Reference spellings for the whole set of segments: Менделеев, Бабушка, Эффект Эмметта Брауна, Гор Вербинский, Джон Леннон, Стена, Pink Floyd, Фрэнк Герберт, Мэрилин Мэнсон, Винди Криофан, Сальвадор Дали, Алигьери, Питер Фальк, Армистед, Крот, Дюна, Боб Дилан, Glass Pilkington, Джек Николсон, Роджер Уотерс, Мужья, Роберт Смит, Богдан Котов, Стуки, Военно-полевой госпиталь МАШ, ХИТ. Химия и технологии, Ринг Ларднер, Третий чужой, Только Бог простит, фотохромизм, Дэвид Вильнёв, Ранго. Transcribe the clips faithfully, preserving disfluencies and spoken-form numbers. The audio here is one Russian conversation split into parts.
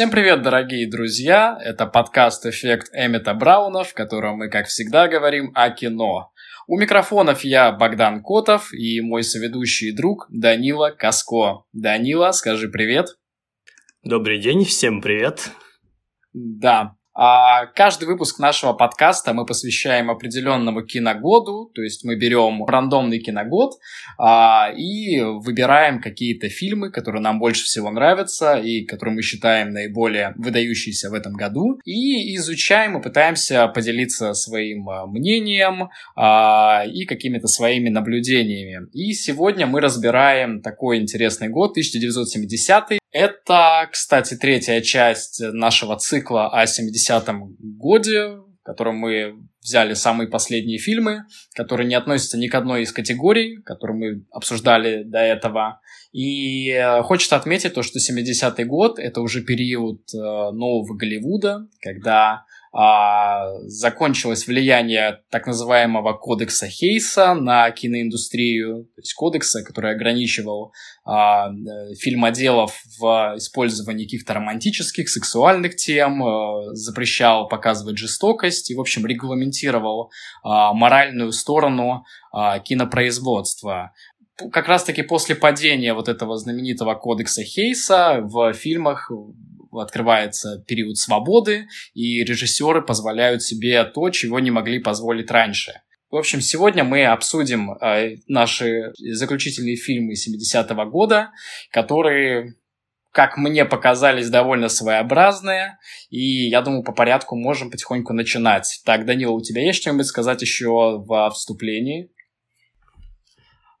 Всем привет, дорогие друзья! Это подкаст «Эффект Эмметта Брауна», в котором мы, как всегда, говорим о кино. У микрофонов я, Богдан Котов, и мой соведущий друг Данила Коско. Данила, скажи привет. Добрый день, всем привет. Да. Каждый выпуск нашего подкаста мы посвящаем определенному киногоду, то есть мы берем рандомный киногод и выбираем какие-то фильмы, которые нам больше всего нравятся и которые мы считаем наиболее выдающиеся в этом году, и изучаем и пытаемся поделиться своим мнением и какими-то своими наблюдениями. И сегодня мы разбираем такой интересный год, тысяча девятьсот семидесятый. Это, кстати, третья часть нашего цикла о семидесятом годе, в котором мы взяли самые последние фильмы, которые не относятся ни к одной из категорий, которые мы обсуждали до этого. И хочется отметить то, что семидесятый год – это уже период Нового Голливуда, когда закончилось влияние так называемого кодекса Хейса на киноиндустрию, то есть кодекса, который ограничивал а, фильмоделов в использовании каких-то романтических, сексуальных тем, а, запрещал показывать жестокость и, в общем, регламентировал а, моральную сторону а, кинопроизводства. Как раз-таки после падения вот этого знаменитого кодекса Хейса в фильмах открывается период свободы, и режиссеры позволяют себе то, чего не могли позволить раньше. В общем, сегодня мы обсудим э, наши заключительные фильмы семидесятого года, которые, как мне показались, довольно своеобразные, и, я думаю, по порядку можем потихоньку начинать. Так, Данила, у тебя есть что-нибудь сказать еще во вступлении?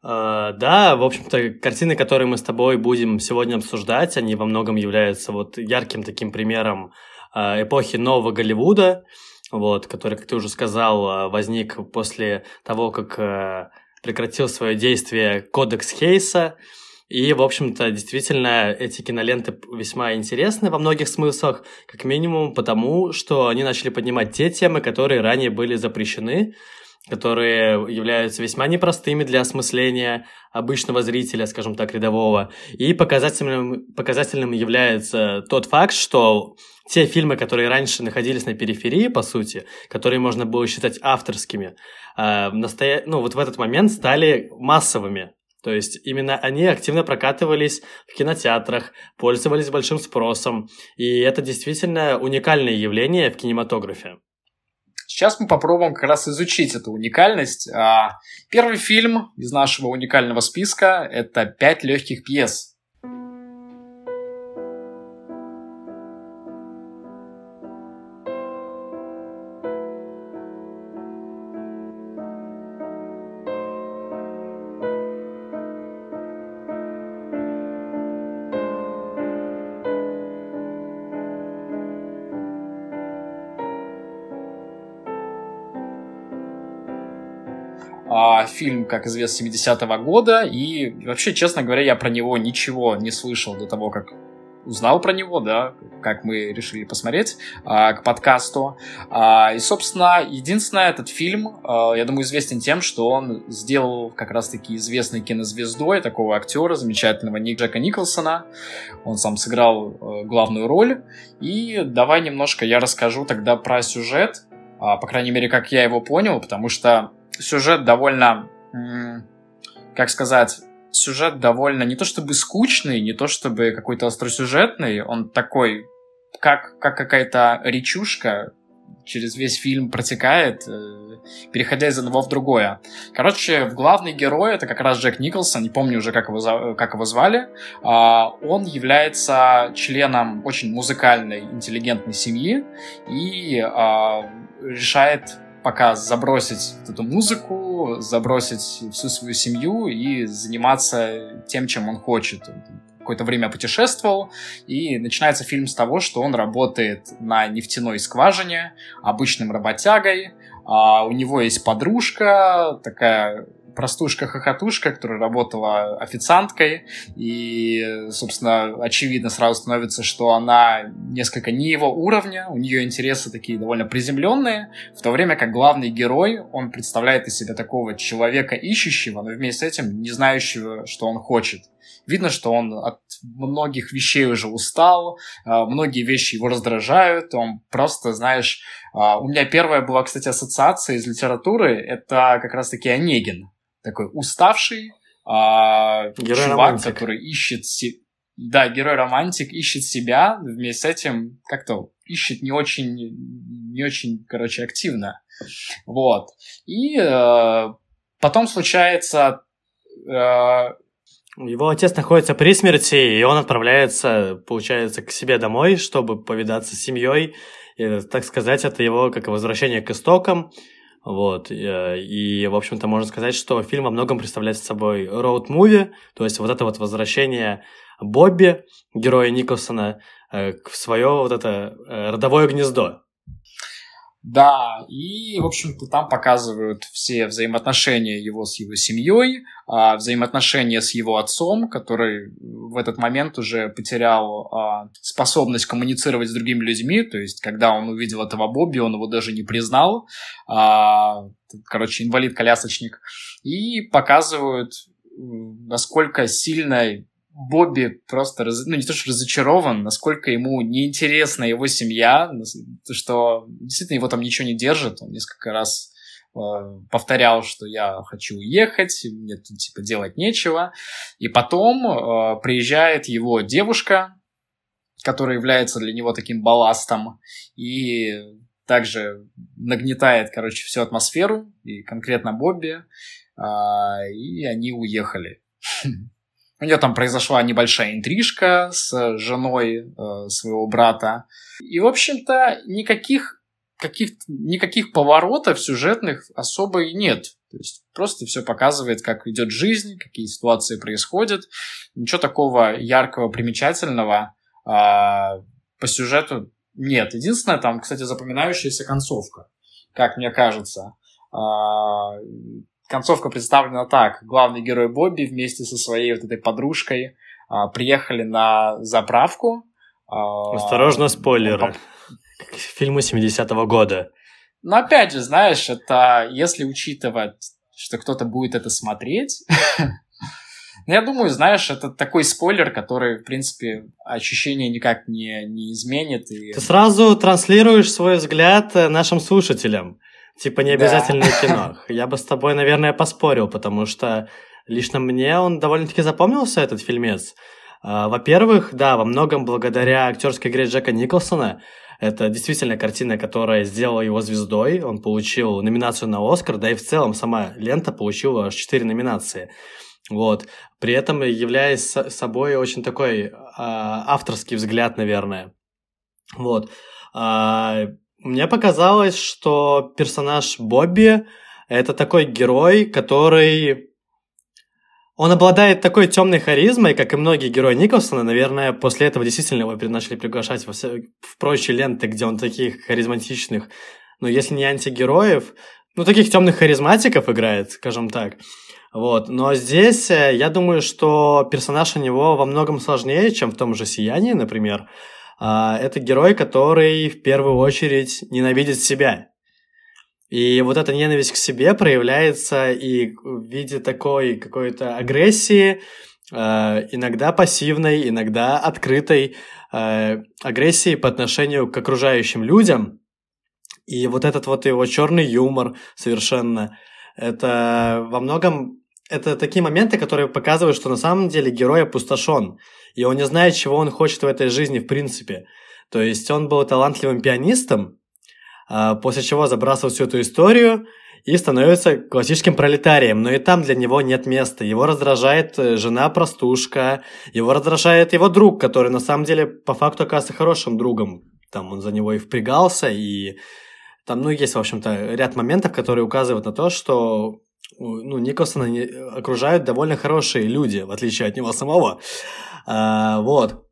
Uh, да, в общем-то, картины, которые мы с тобой будем сегодня обсуждать, они во многом являются вот ярким таким примером uh, эпохи Нового Голливуда, вот, который, как ты уже сказал, возник после того, как uh, прекратил свое действие кодекс Хейса. И, в общем-то, действительно, эти киноленты весьма интересны во многих смыслах, как минимум потому, что они начали поднимать те темы, которые ранее были запрещены, которые являются весьма непростыми для осмысления обычного зрителя, скажем так, рядового. И показательным, показательным является тот факт, что те фильмы, которые раньше находились на периферии, по сути, которые можно было считать авторскими, э, настоя... ну, вот в этот момент стали массовыми. То есть именно они активно прокатывались в кинотеатрах, пользовались большим спросом. И это действительно уникальное явление в кинематографе. Сейчас мы попробуем как раз изучить эту уникальность. Первый фильм из нашего уникального списка – это «Пять лёгких пьес». Фильм, как известно, семидесятого года, и вообще, честно говоря, я про него ничего не слышал до того, как узнал про него, да, как мы решили посмотреть а, к подкасту. А, и, собственно, единственное, этот фильм, а, я думаю, известен тем, что он сделал как раз-таки известной кинозвездой такого актера замечательного Джека Николсона. Он сам сыграл а, главную роль. И давай немножко я расскажу тогда про сюжет, а, по крайней мере, как я его понял, потому что сюжет довольно, как сказать, сюжет довольно не то чтобы скучный, не то чтобы какой-то остросюжетный, он такой, как, как какая-то речушка через весь фильм протекает, переходя из одного в другое. Короче, главный герой, это как раз Джек Николсон, не помню уже, как его, как его звали, он является членом очень музыкальной, интеллигентной семьи и решает пока забросить эту музыку, забросить всю свою семью и заниматься тем, чем он хочет. Какое-то время путешествовал, и начинается фильм с того, что он работает на нефтяной скважине обычным работягой, а у него есть подружка, такая простушка-хохотушка, которая работала официанткой, и, собственно, очевидно сразу становится, что она несколько не его уровня, у нее интересы такие довольно приземленные, в то время как главный герой, он представляет из себя такого человека ищущего, но вместе с этим не знающего, что он хочет. Видно, что он от многих вещей уже устал, многие вещи его раздражают, он просто, знаешь... У меня первая была, кстати, ассоциация из литературы, это как раз-таки Онегин, такой уставший чувак, который ищет... Да, герой-романтик ищет себя, вместе с этим как-то ищет не очень, не очень, короче, активно. Вот. И потом случается... Его отец находится при смерти, и он отправляется, получается, к себе домой, чтобы повидаться с семьей. И, так сказать, это его как возвращение к истокам. Вот. И, в общем-то, можно сказать, что фильм во многом представляет собой роуд-муви, то есть вот это вот возвращение Бобби, героя Николсона, в свое вот это родовое гнездо. Да, и, в общем-то, там показывают все взаимоотношения его с его семьей, взаимоотношения с его отцом, который в этот момент уже потерял способность коммуницировать с другими людьми, то есть, когда он увидел этого Бобби, он его даже не признал, короче, инвалид-колясочник, и показывают, насколько сильной Бобби просто, раз... ну, не то, что разочарован, насколько ему неинтересна его семья, что действительно его там ничего не держит. Он несколько раз э, повторял, что я хочу уехать, мне тут, типа, делать нечего. И потом э, приезжает его девушка, которая является для него таким балластом, и также нагнетает, короче, всю атмосферу, и конкретно Бобби, э, и они уехали. У нее там произошла небольшая интрижка с женой э, своего брата. И, в общем-то, никаких, каких, никаких поворотов сюжетных особо и нет. То есть просто все показывает, как идет жизнь, какие ситуации происходят. Ничего такого яркого, примечательного э, по сюжету нет. Единственное, там, кстати, запоминающаяся концовка, как мне кажется. Э, Концовка представлена так. Главный герой Бобби вместе со своей вот этой подружкой а, приехали на заправку. А, Осторожно, спойлеры. Поп... К фильму семидесятого года. Но опять же, знаешь, это если учитывать, что кто-то будет это смотреть... Я думаю, знаешь, это такой спойлер, который, в принципе, ощущение никак не, не изменит. И... Ты сразу транслируешь свой взгляд нашим слушателям. Типа необязательное да. кино. Я бы с тобой, наверное, поспорил, потому что лично мне он довольно-таки запомнился, этот фильмец. Во-первых, да, во многом благодаря актерской игре Джека Николсона. Это действительно картина, которая сделала его звездой. Он получил номинацию на Оскар, да и в целом сама лента получила аж четыре номинации. Вот. При этом являясь собой очень такой э, авторский взгляд, наверное. Вот. Мне показалось, что персонаж Бобби – это такой герой, который... Он обладает такой темной харизмой, как и многие герои Николсона. Наверное, после этого действительно его начали приглашать во все... в прочие ленты, где он таких харизматичных, ну, если не антигероев, ну, таких темных харизматиков играет, скажем так. Вот. Но здесь, я думаю, что персонаж у него во многом сложнее, чем в том же «Сиянии», например. Это герой, который в первую очередь ненавидит себя. И вот эта ненависть к себе проявляется и в виде такой какой-то агрессии, иногда пассивной, иногда открытой агрессии по отношению к окружающим людям. И вот этот вот его черный юмор совершенно. Это во многом... Это такие моменты, которые показывают, что на самом деле герой опустошен, и он не знает, чего он хочет в этой жизни в принципе. То есть он был талантливым пианистом, после чего забрасывал всю эту историю и становится классическим пролетарием, но и там для него нет места. Его раздражает жена-простушка, его раздражает его друг, который на самом деле по факту оказывается хорошим другом. Там он за него и впрягался, и там, ну, есть, в общем-то, ряд моментов, которые указывают на то, что... Ну, Николсона окружают довольно хорошие люди, в отличие от него самого. А, вот.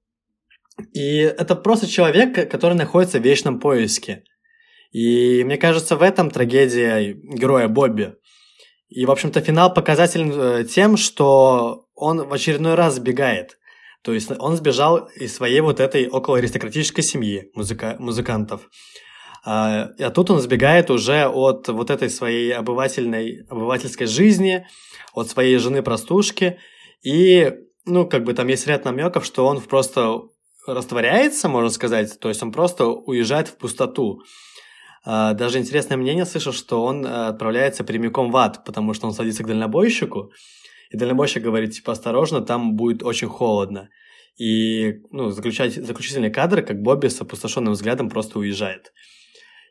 И это просто человек, который находится в вечном поиске. И мне кажется, в этом трагедия героя Бобби. И, в общем-то, финал показателен тем, что он в очередной раз сбегает. То есть он сбежал из своей вот этой околоаристократической семьи музыка- музыкантов. А, а тут он сбегает уже от вот этой своей обывательной, обывательской жизни, от своей жены-простушки. И, ну, как бы там есть ряд намеков, что он просто растворяется, можно сказать. То есть он просто уезжает в пустоту. Даже интересное мнение слышал, что он отправляется прямиком в ад, потому что он садится к дальнобойщику, и дальнобойщик говорит, типа, осторожно, там будет очень холодно. И, ну, заключительный кадр, как Бобби с опустошенным взглядом просто уезжает.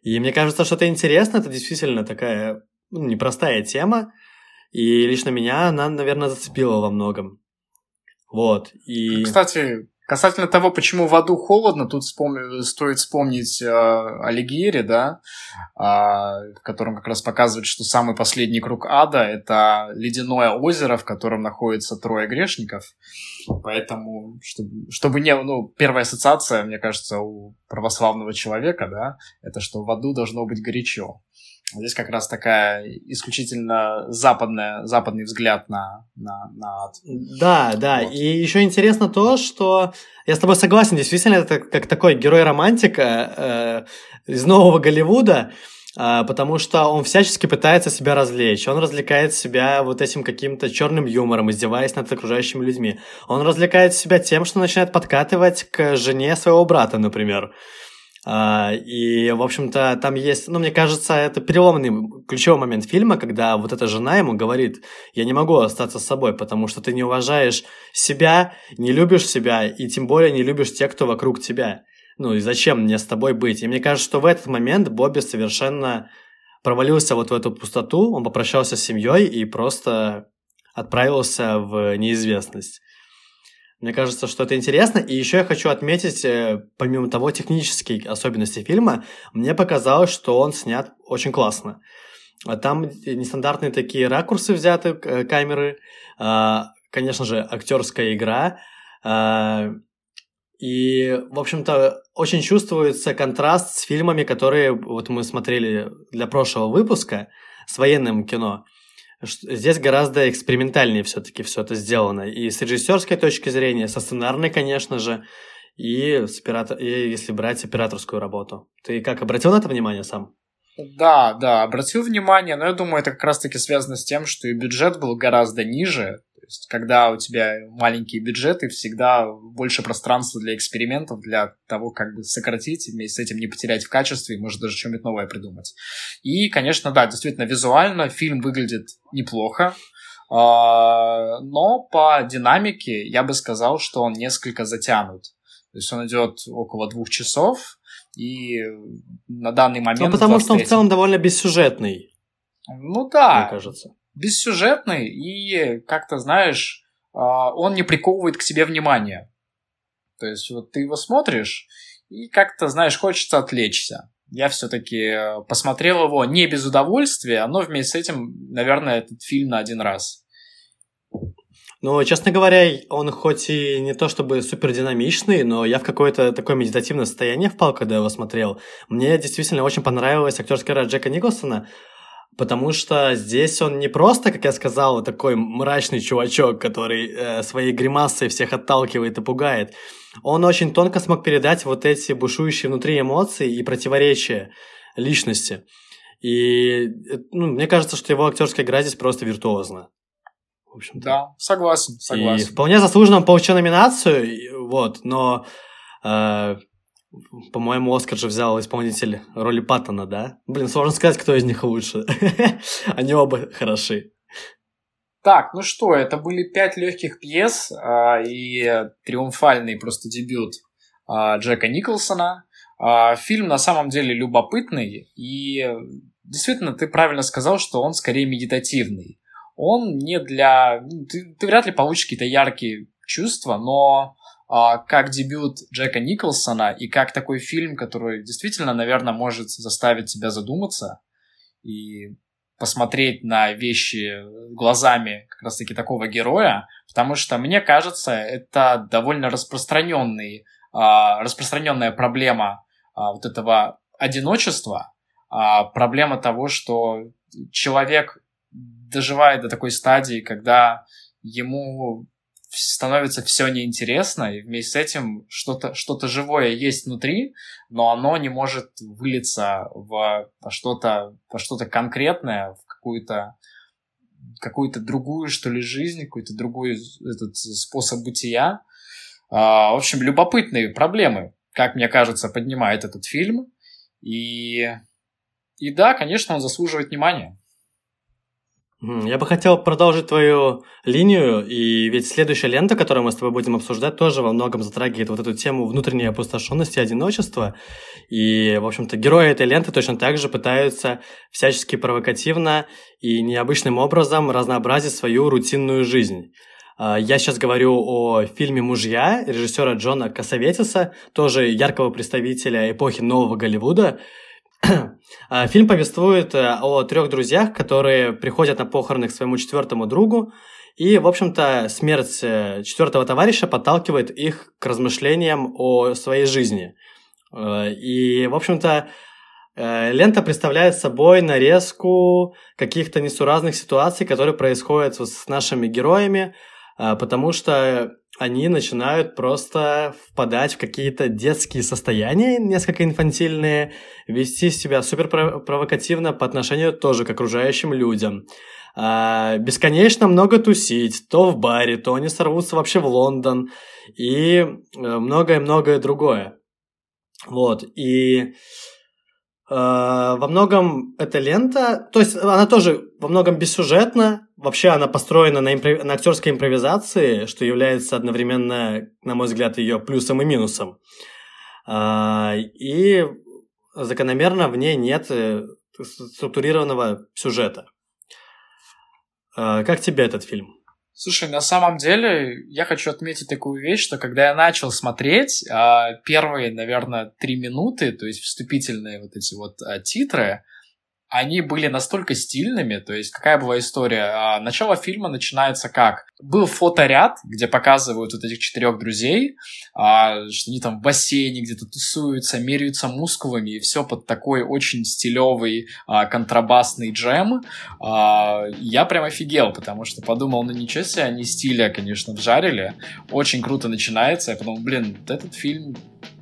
И мне кажется, что это интересно, это действительно такая, ну, непростая тема, и лично меня она, наверное, зацепила во многом. Вот, и... Кстати... Касательно того, почему в аду холодно, тут вспом... стоит вспомнить э, Алигьери, да, э, в котором как раз показывает, что самый последний круг ада – это ледяное озеро, в котором находится трое грешников. Поэтому, чтобы, чтобы не... Ну, первая ассоциация, мне кажется, у православного человека, да, это что в аду должно быть горячо. Здесь как раз такая исключительно западная, западный взгляд на, на, на ад. Да, да. Вот. И еще интересно то, что я с тобой согласен, действительно, это как такой герой-романтика э, из Нового Голливуда, э, потому что он всячески пытается себя развлечь. Он развлекает себя вот этим каким-то черным юмором, издеваясь над окружающими людьми. Он развлекает себя тем, что начинает подкатывать к жене своего брата, например. И, в общем-то, там есть... Ну, мне кажется, это переломный ключевой момент фильма, когда вот эта жена ему говорит, я не могу остаться с собой, потому что ты не уважаешь себя, не любишь себя, и тем более не любишь тех, кто вокруг тебя. Ну, и зачем мне с тобой быть? И мне кажется, что в этот момент Бобби совершенно провалился вот в эту пустоту, он попрощался с семьей и просто отправился в неизвестность. Мне кажется, что это интересно, и еще я хочу отметить, помимо того, технические особенности фильма, мне показалось, что он снят очень классно. Там нестандартные такие ракурсы взяты, камеры, конечно же, актерская игра, и, в общем-то, очень чувствуется контраст с фильмами, которые вот мы смотрели для прошлого выпуска, с военным кино. Здесь гораздо экспериментальнее все-таки все это сделано. И с режиссерской точки зрения, со сценарной, конечно же, и, с оператор... и если брать операторскую работу. Ты как, обратил на это внимание сам? Да, да, обратил внимание, но я думаю, это как раз-таки связано с тем, что и бюджет был гораздо ниже. То есть, когда у тебя маленькие бюджеты, всегда больше пространства для экспериментов, для того, как бы сократить, вместе с этим не потерять в качестве, и, может, даже что-нибудь новое придумать. И, конечно, да, действительно, визуально фильм выглядит неплохо, но по динамике я бы сказал, что он несколько затянут. То есть, он идет около двух часов, и на данный момент... Ну, потому что он в целом довольно бессюжетный. Ну, да. Мне кажется. Бессюжетный и, как-то, знаешь, он не приковывает к себе внимания. То есть, вот ты его смотришь и, как-то, знаешь, хочется отвлечься. Я все-таки посмотрел его не без удовольствия, но вместе с этим, наверное, этот фильм на один раз. Ну, честно говоря, он хоть и не то чтобы супердинамичный, но я в какое-то такое медитативное состояние впал, когда его смотрел. Мне действительно очень понравилась актерская игра Джека Николсона, потому что здесь он не просто, как я сказал, такой мрачный чувачок, который э, своей гримасой всех отталкивает и пугает. Он очень тонко смог передать вот эти бушующие внутри эмоции и противоречия личности. И, ну, мне кажется, что его актерская игра здесь просто виртуозна. В общем-то. Да, согласен, согласен. И вполне заслуженно он получил номинацию, вот, но... Э, По-моему, Оскар же взял исполнитель роли Паттона, да? Блин, сложно сказать, кто из них лучше. Они оба хороши. Так, ну что, это были пять легких пьес и триумфальный просто дебют Джека Николсона. Фильм на самом деле любопытный, и действительно, ты правильно сказал, что он скорее медитативный. Он не для... Ты, ты вряд ли получишь какие-то яркие чувства, но... как дебют Джека Николсона и как такой фильм, который действительно, наверное, может заставить тебя задуматься и посмотреть на вещи глазами как раз-таки такого героя, потому что, мне кажется, это довольно распространенный, распространенная проблема вот этого одиночества, проблема того, что человек доживает до такой стадии, когда ему становится все неинтересно, и вместе с этим что-то, что-то живое есть внутри, но оно не может вылиться в что-то, во что-то конкретное, в какую-то, какую-то другую, что ли, жизнь, какой-то другой этот способ бытия. А, в общем, любопытные проблемы, как мне кажется, поднимает этот фильм. И, и да, конечно, он заслуживает внимания. Я бы хотел продолжить твою линию, и ведь следующая лента, которую мы с тобой будем обсуждать, тоже во многом затрагивает вот эту тему внутренней опустошенности и одиночества. И, в общем-то, герои этой ленты точно так же пытаются всячески провокативно и необычным образом разнообразить свою рутинную жизнь. Я сейчас говорю о фильме «Мужья» режиссера Джона Касаветиса, тоже яркого представителя эпохи Нового Голливуда. Фильм повествует о трех друзьях, которые приходят на похороны к своему четвертому другу, и, в общем-то, смерть четвертого товарища подталкивает их к размышлениям о своей жизни. И, в общем-то, лента представляет собой нарезку каких-то несуразных ситуаций, которые происходят с нашими героями, потому что они начинают просто впадать в какие-то детские состояния, несколько инфантильные, вести себя суперпровокативно по отношению тоже к окружающим людям, бесконечно много тусить, то в баре, то они сорвутся вообще в Лондон и многое-многое другое. Вот, и во многом эта лента, то есть она тоже во многом бессюжетна, вообще она построена на, импро... на актерской импровизации, что является одновременно, на мой взгляд, ее плюсом и минусом. И закономерно в ней нет структурированного сюжета. Как тебе этот фильм? Слушай, на самом деле я хочу отметить такую вещь, что когда я начал смотреть первые, наверное, три минуты, то есть вступительные вот эти вот титры, они были настолько стильными, то есть какая была история? Начало фильма начинается как? Был фоторяд, где показывают вот этих четырех друзей, что они там в бассейне где-то тусуются, меряются мускулами, и все под такой очень стилевый контрабасный джем. Я прям офигел, потому что подумал, ну ничего себе, они стиля, конечно, вжарили. Очень круто начинается. Я подумал, блин, вот этот фильм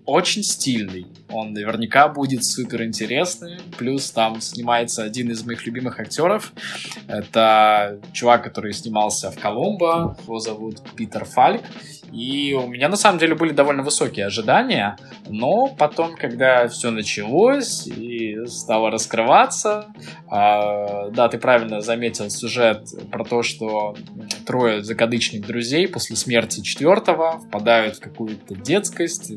очень стильный, он наверняка будет суперинтересный, плюс там снимается один из моих любимых актеров, это чувак, который снимался в «Коломбо», его зовут Питер Фальк, и у меня на самом деле были довольно высокие ожидания, но потом, когда все началось и стало раскрываться, э, да, ты правильно заметил сюжет про то, что трое закадычных друзей после смерти четвертого впадают в какую-то детскость,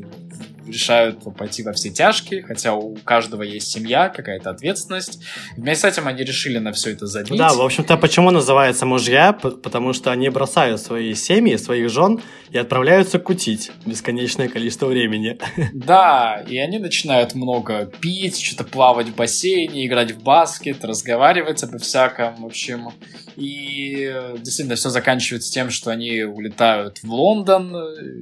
решают пойти во все тяжкие, хотя у каждого есть семья, какая-то ответственность. Вместе с этим они решили на все это забить. Да, в общем-то, почему называется «Мужья»? Потому что они бросают свои семьи, своих жен и отправляются кутить бесконечное количество времени. Да, и они начинают много пить, что-то плавать в бассейне, играть в баскет, разговаривать обо всяком, в общем. И действительно все заканчивается тем, что они улетают в Лондон,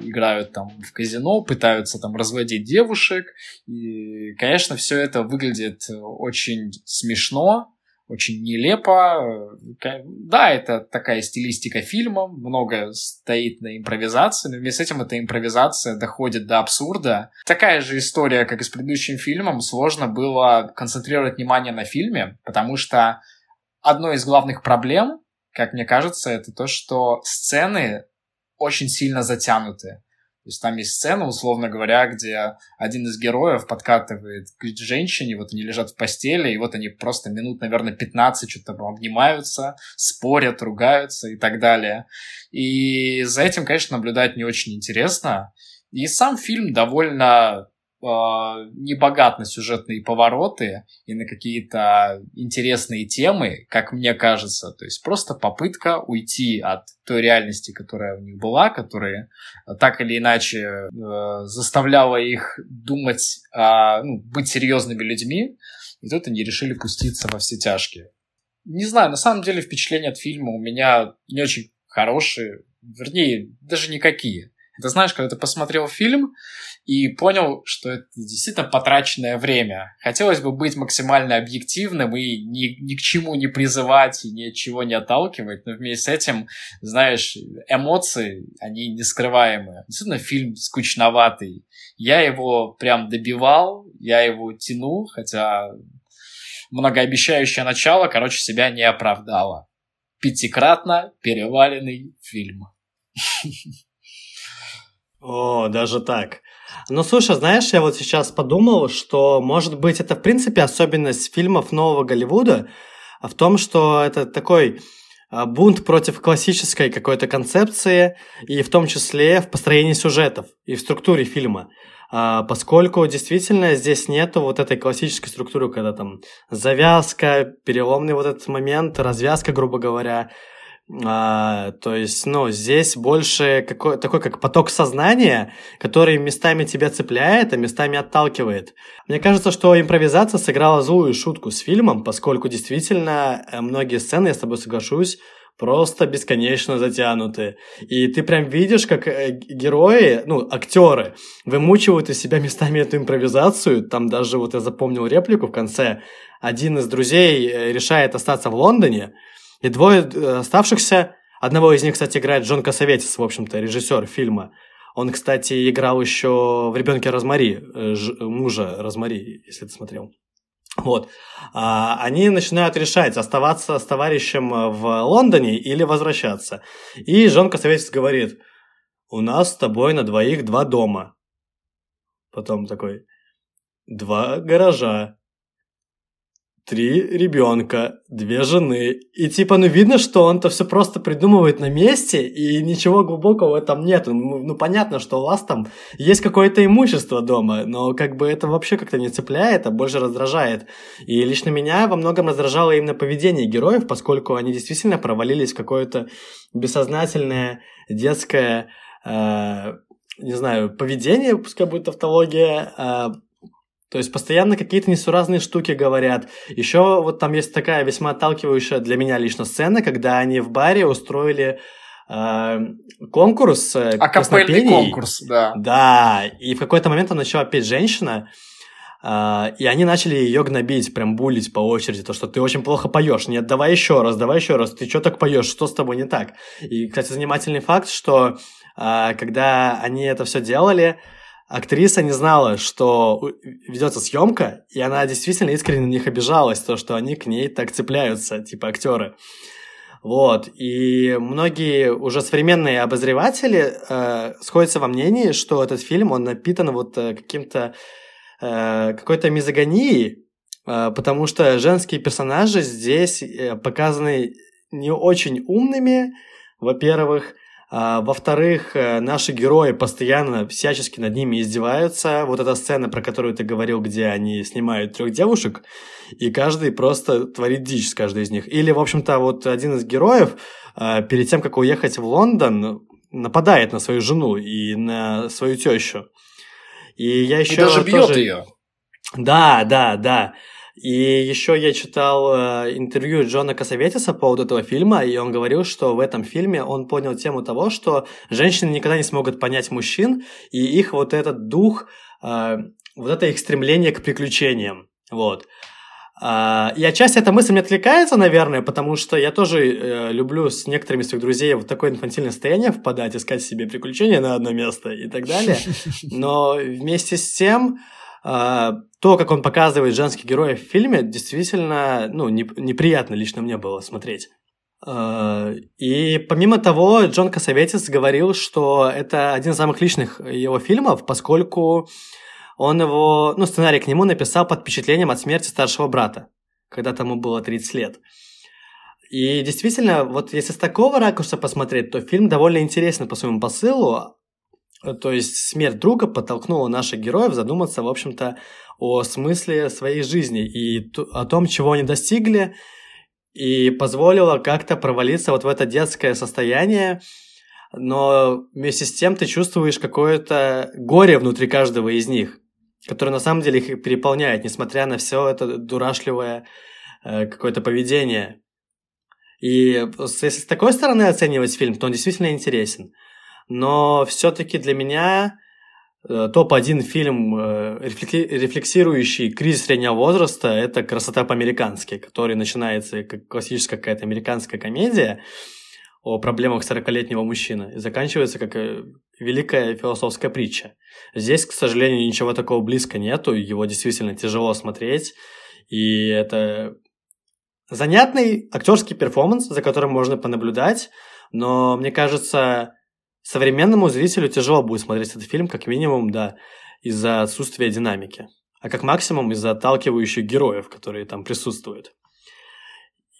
играют там в казино, пытаются там развиваться водить девушек, и, конечно, все это выглядит очень смешно, очень нелепо. Да, это такая стилистика фильма, много стоит на импровизации, но вместе с этим эта импровизация доходит до абсурда. Такая же история, как и с предыдущим фильмом, сложно было концентрировать внимание на фильме, потому что одной из главных проблем, как мне кажется, это то, что сцены очень сильно затянуты. То есть там есть сцена, условно говоря, где один из героев подкатывает к женщине, вот они лежат в постели, и вот они просто минут, наверное, пятнадцать что-то обнимаются, спорят, ругаются и так далее. И за этим, конечно, наблюдать не очень интересно. И сам фильм довольно э, небогат на сюжетные повороты и на какие-то интересные темы, как мне кажется. То есть просто попытка уйти от той реальности, которая у них была, которая так или иначе э, заставляла их думать, э, ну, быть серьезными людьми, и тут они решили пуститься во все тяжкие. Не знаю, на самом деле впечатления от фильма у меня не очень хорошие, вернее, даже никакие. Это знаешь, когда ты посмотрел фильм и понял, что это действительно потраченное время. Хотелось бы быть максимально объективным и ни, ни к чему не призывать и ни от чего не отталкивать, но вместе с этим, знаешь, эмоции, они нескрываемые. Действительно, фильм скучноватый. Я его прям добивал, я его тянул, хотя многообещающее начало, короче, себя не оправдало. Пятикратно переваленный фильм. О, даже так. Ну, слушай, знаешь, я вот сейчас подумал, что, может быть, это, в принципе, особенность фильмов нового Голливуда в том, что это такой бунт против классической какой-то концепции, и в том числе в построении сюжетов и в структуре фильма. Поскольку действительно здесь нету вот этой классической структуры, когда там завязка, переломный вот этот момент, развязка, грубо говоря. А, то есть, ну, здесь больше какой, такой как поток сознания, который местами тебя цепляет, а местами отталкивает. Мне кажется, что импровизация сыграла злую шутку с фильмом, поскольку действительно многие сцены, я с тобой соглашусь, просто бесконечно затянуты. И ты прям видишь, как герои, ну, актеры, вымучивают из себя местами эту импровизацию. Там даже вот я запомнил реплику в конце. Один из друзей решает остаться в Лондоне, и двое оставшихся, одного из них, кстати, играет Джон Касаветис, в общем-то, режиссер фильма. Он, кстати, играл еще в «Ребенке Розмари», мужа Розмари, если ты смотрел. Вот. Они начинают решать, оставаться с товарищем в Лондоне или возвращаться. И Джон Касаветис говорит: «У нас с тобой на двоих два дома». Потом такой: «Два гаража, три ребенка, две жены». И типа, ну видно, что он-то все просто придумывает на месте, и ничего глубокого там нет. Ну, ну понятно, что у вас там есть какое-то имущество дома, но как бы это вообще как-то не цепляет, а больше раздражает. И лично меня во многом раздражало именно поведение героев, поскольку они действительно провалились в какое-то бессознательное детское, э, не знаю, поведение, пускай будет тавтология, э, то есть постоянно какие-то несуразные штуки говорят. Еще вот там есть такая весьма отталкивающая для меня лично сцена, когда они в баре устроили э, конкурс э, песнопений. Акапельный конкурс, да. Да, и в какой-то момент там начала петь женщина, э, и они начали ее гнобить, прям булить по очереди, то, что ты очень плохо поешь, нет, давай еще раз, давай еще раз, ты что так поешь, что с тобой не так? И, кстати, занимательный факт, что э, когда они это все делали, актриса не знала, что ведется съемка, и она действительно искренне на них обижалась, то, что они к ней так цепляются, типа актеры. Вот. И многие уже современные обозреватели э, сходятся во мнении, что этот фильм, он напитан вот каким-то э, какой-то мизогонией, э, потому что женские персонажи здесь показаны не очень умными, во-первых. Во-вторых, наши герои постоянно всячески над ними издеваются. Вот эта сцена, про которую ты говорил, где они снимают трех девушек, и каждый просто творит дичь с каждой из них. Или, в общем-то, вот один из героев перед тем, как уехать в Лондон, нападает на свою жену и на свою тещу. И я еще... И даже бьет тоже... ее. Да, да, да. И еще я читал э, интервью Джона Касаветиса по поводу этого фильма, и он говорил, что в этом фильме он понял тему того, что женщины никогда не смогут понять мужчин, и их вот этот дух, э, вот это их стремление к приключениям, вот. Э, и отчасти эта мысль мне отвлекается, наверное, потому что я тоже э, люблю с некоторыми своих друзей в такое инфантильное состояние впадать, искать себе приключения на одно место и так далее, но вместе с тем... То, как он показывает женских героев в фильме, действительно, ну, неприятно лично мне было смотреть. И помимо того, Джон Касаветис говорил, что это один из самых личных его фильмов, поскольку он его, ну, сценарий к нему написал под впечатлением от смерти старшего брата, когда тому было тридцать лет. И действительно, вот если с такого ракурса посмотреть, то фильм довольно интересен по своему посылу. То есть смерть друга подтолкнула наших героев задуматься, в общем-то, о смысле своей жизни и о том, чего они достигли, и позволила как-то провалиться вот в это детское состояние, но вместе с тем ты чувствуешь какое-то горе внутри каждого из них, которое на самом деле их переполняет, несмотря на все это дурашливое какое-то поведение. И если с такой стороны оценивать фильм, то он действительно интересен. но все-таки для меня топ-один фильм, рефлексирующий кризис среднего возраста, это «Красота по-американски», который начинается как классическая какая-то американская комедия о проблемах сорокалетнего мужчины и заканчивается как великая философская притча. Здесь, к сожалению, ничего такого близко нету, его действительно тяжело смотреть, и это занятный актерский перформанс, за которым можно понаблюдать, но, мне кажется, современному зрителю тяжело будет смотреть этот фильм, как минимум, да, из-за отсутствия динамики, а как максимум из-за отталкивающих героев, которые там присутствуют.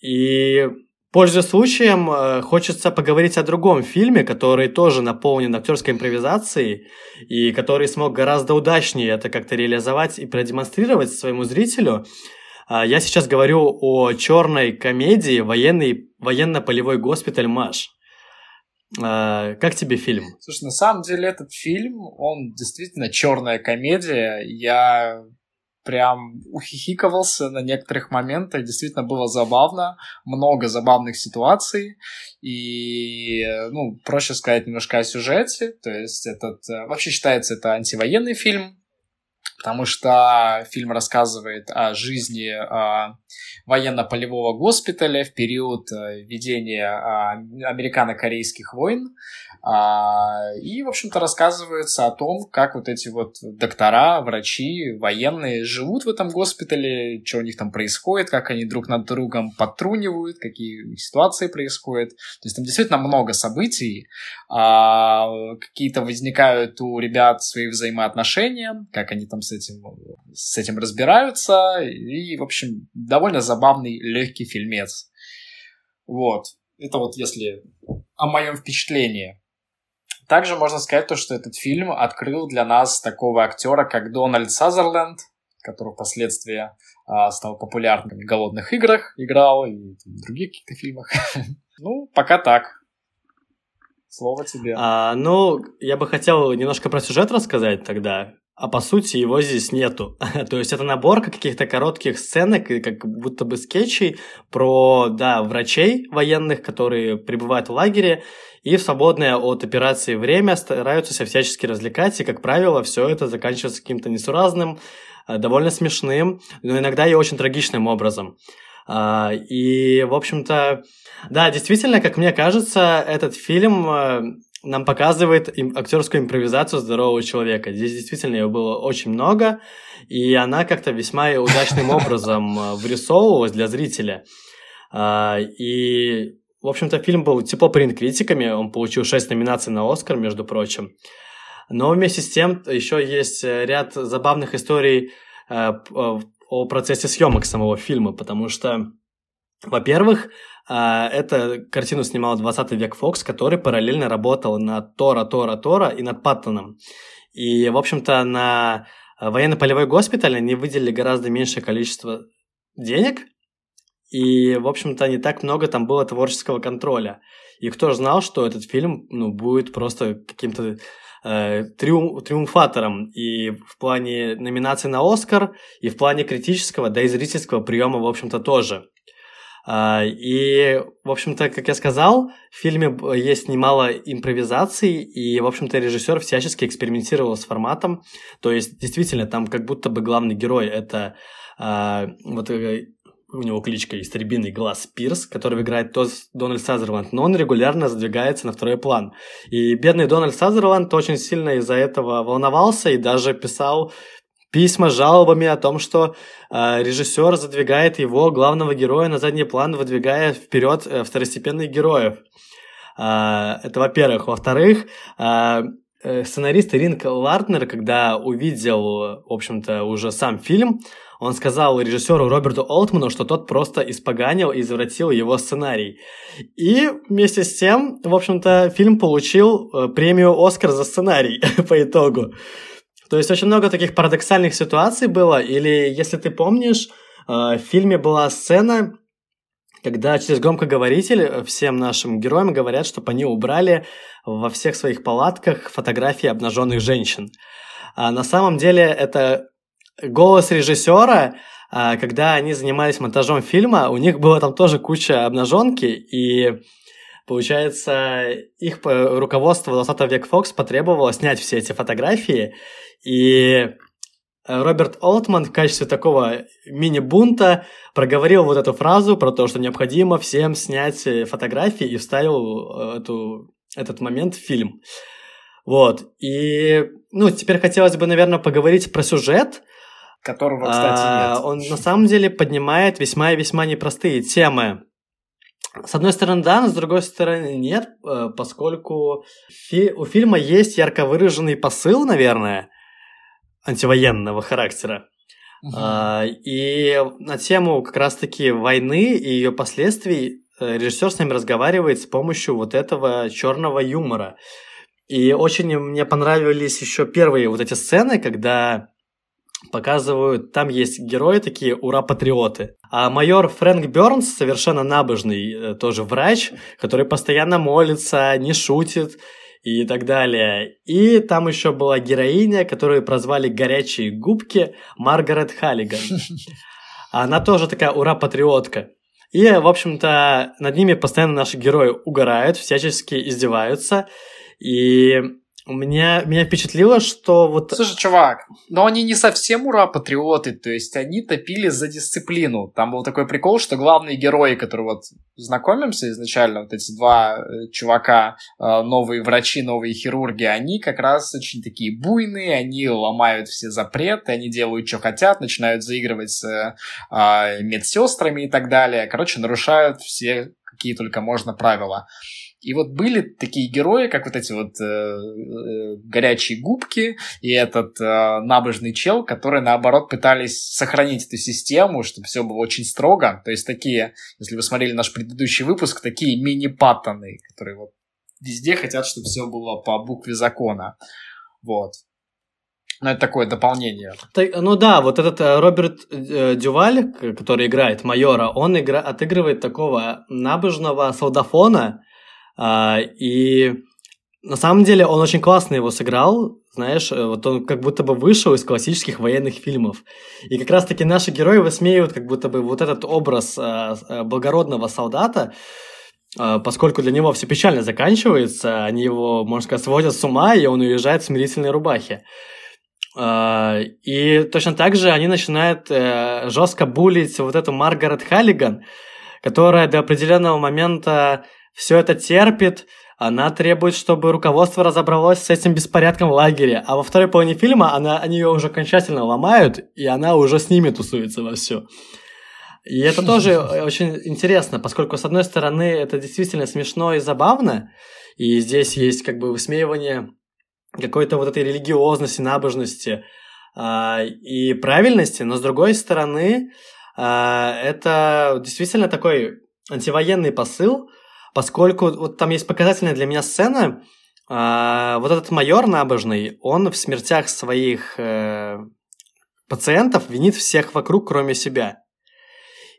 И, пользуясь случаем, хочется поговорить о другом фильме, который тоже наполнен актерской импровизацией и который смог гораздо удачнее это как-то реализовать и продемонстрировать своему зрителю. Я сейчас говорю о черной комедии «Военный, «Военно-полевой госпиталь МАШ». Как тебе фильм? Слушай, на самом деле этот фильм, он действительно черная комедия. Я прям ухихикивался на некоторых моментах. Действительно было забавно. Много забавных ситуаций. И, ну, проще сказать немножко о сюжете. То есть этот... Вообще считается это антивоенный фильм, потому что фильм рассказывает о жизни а, военно-полевого госпиталя в период а, ведения а, американо-корейских войн. А, и, в общем-то, рассказывается о том, как вот эти вот доктора, врачи, военные живут в этом госпитале, что у них там происходит, как они друг над другом подтрунивают, какие ситуации происходят. То есть там действительно много событий. А, какие-то возникают у ребят свои взаимоотношения, как они там с этим, с этим разбираются. И, в общем, довольно забавный, легкий фильмец. Вот. Это вот если о моем впечатлении. Также можно сказать то, что этот фильм открыл для нас такого актера, как Дональд Сазерленд, который впоследствии а, стал популярным в «Голодных играх», играл и там, в других каких-то фильмах. Ну, пока так. Слово тебе. А, ну, я бы хотел немножко про сюжет рассказать тогда. А по сути его здесь нету. То есть это набор каких-то коротких сценок и как будто бы скетчей про, да, врачей военных, которые пребывают в лагере и в свободное от операции время стараются себя всячески развлекать, и, как правило, все это заканчивается каким-то несуразным, довольно смешным, но иногда и очень трагичным образом. И, в общем-то, да, действительно, как мне кажется, этот фильм нам показывает актерскую импровизацию здорового человека. Здесь действительно ее было очень много, и она как-то весьма удачным образом вырисовывалась для зрителя. И, в общем-то, фильм был тепло принят критиками, он получил шесть номинаций на «Оскар», между прочим. Но вместе с тем еще есть ряд забавных историй о процессе съемок самого фильма, потому что, во-первых, эту картину снимал двадцатый век Фокс, который параллельно работал над Тора, Тора, Тора и над Паттоном. И, в общем-то, на военно-полевой госпиталь они выделили гораздо меньшее количество денег, и, в общем-то, не так много там было творческого контроля. И кто же знал, что этот фильм, ну, будет просто каким-то э, триум, триумфатором и в плане номинации на «Оскар», и в плане критического, да и зрительского приема, в общем-то, тоже. И, в общем-то, как я сказал, в фильме есть немало импровизаций, и, в общем-то, режиссер всячески экспериментировал с форматом. То есть, действительно, там как будто бы главный герой — это а, вот у него кличка «Истребиный глаз» Пирс, которого играет тот Дональд Сазерленд, но он регулярно сдвигается на второй план. И бедный Дональд Сазерленд очень сильно из-за этого волновался и даже писал письма с жалобами о том, что э, режиссер задвигает его, главного героя, на задний план, выдвигая вперед э, второстепенных героев. Э, это во-первых. Во-вторых, э, сценарист Ринг Ларднер, когда увидел, в общем-то, уже сам фильм, он сказал режиссеру Роберту Олтману, что тот просто испоганил и извратил его сценарий. И вместе с тем, в общем-то, фильм получил э, премию «Оскар» за сценарий по итогу. То есть очень много таких парадоксальных ситуаций было, или, если ты помнишь, в фильме была сцена, когда через громкоговоритель всем нашим героям говорят, чтобы они убрали во всех своих палатках фотографии обнаженных женщин. А на самом деле это голос режиссера, когда они занимались монтажом фильма, у них была там тоже куча обнаженки, и Получается, их руководство двадцатого века Фокс потребовало снять все эти фотографии, и Роберт Олтман в качестве такого мини-бунта проговорил вот эту фразу про то, что необходимо всем снять фотографии, и вставил эту, этот момент в фильм. Вот, и ну, теперь хотелось бы, наверное, поговорить про сюжет, которого, кстати, а, нет. Он на самом деле поднимает весьма и весьма непростые темы. С одной стороны, да, но с другой стороны, нет, поскольку фи- у фильма есть ярко выраженный посыл, наверное, антивоенного характера. Угу. А, и на тему как раз-таки войны и ее последствий режиссер с нами разговаривает с помощью вот этого черного юмора. И очень мне понравились еще первые вот эти сцены, когда показывают, там есть герои такие ура-патриоты. А майор Фрэнк Бёрнс, совершенно набожный тоже врач, который постоянно молится, не шутит и так далее. И там еще была героиня, которую прозвали «Горячие губки», Маргарет Халлиган. Она тоже такая ура-патриотка. И, в общем-то, над ними постоянно наши герои угорают, всячески издеваются. И меня, меня впечатлило, что вот... Слушай, чувак, но они не совсем ура-патриоты, то есть они топили за дисциплину. Там был такой прикол, что главные герои, которые вот знакомимся изначально, вот эти два чувака, новые врачи, новые хирурги, они как раз очень такие буйные, они ломают все запреты, они делают, что хотят, начинают заигрывать с медсестрами и так далее. Короче, нарушают все, какие только можно, правила. И вот были такие герои, как вот эти вот э, э, горячие губки и этот э, набожный чел, которые, наоборот, пытались сохранить эту систему, чтобы все было очень строго. То есть такие, если вы смотрели наш предыдущий выпуск, такие мини-паттоны, которые вот везде хотят, чтобы все было по букве закона. Вот. Ну, это такое дополнение. Так, ну да, вот этот э, Роберт э, Дюваль, который играет майора, он игра... отыгрывает такого набожного солдафона. Uh, и на самом деле он очень классно его сыграл, знаешь, вот он как будто бы вышел из классических военных фильмов. И как раз-таки наши герои высмеивают как будто бы вот этот образ uh, благородного солдата, uh, поскольку для него все печально заканчивается, они его, можно сказать, сводят с ума, и он уезжает в смирительной рубахе. Uh, и точно так же они начинают uh, жестко булить вот эту Маргарет Халлиган, которая до определенного момента все это терпит, она требует, чтобы руководство разобралось с этим беспорядком в лагере. А во второй половине фильма она, они ее уже окончательно ломают, и она уже с ними тусуется вовсю. И это тоже очень интересно, поскольку, с одной стороны, это действительно смешно и забавно, и здесь есть как бы высмеивание какой-то вот этой религиозности, набожности э, и правильности, но, с другой стороны, э, это действительно такой антивоенный посыл, поскольку вот там есть показательная для меня сцена, э, вот этот майор набожный, он в смертях своих э, пациентов винит всех вокруг, кроме себя.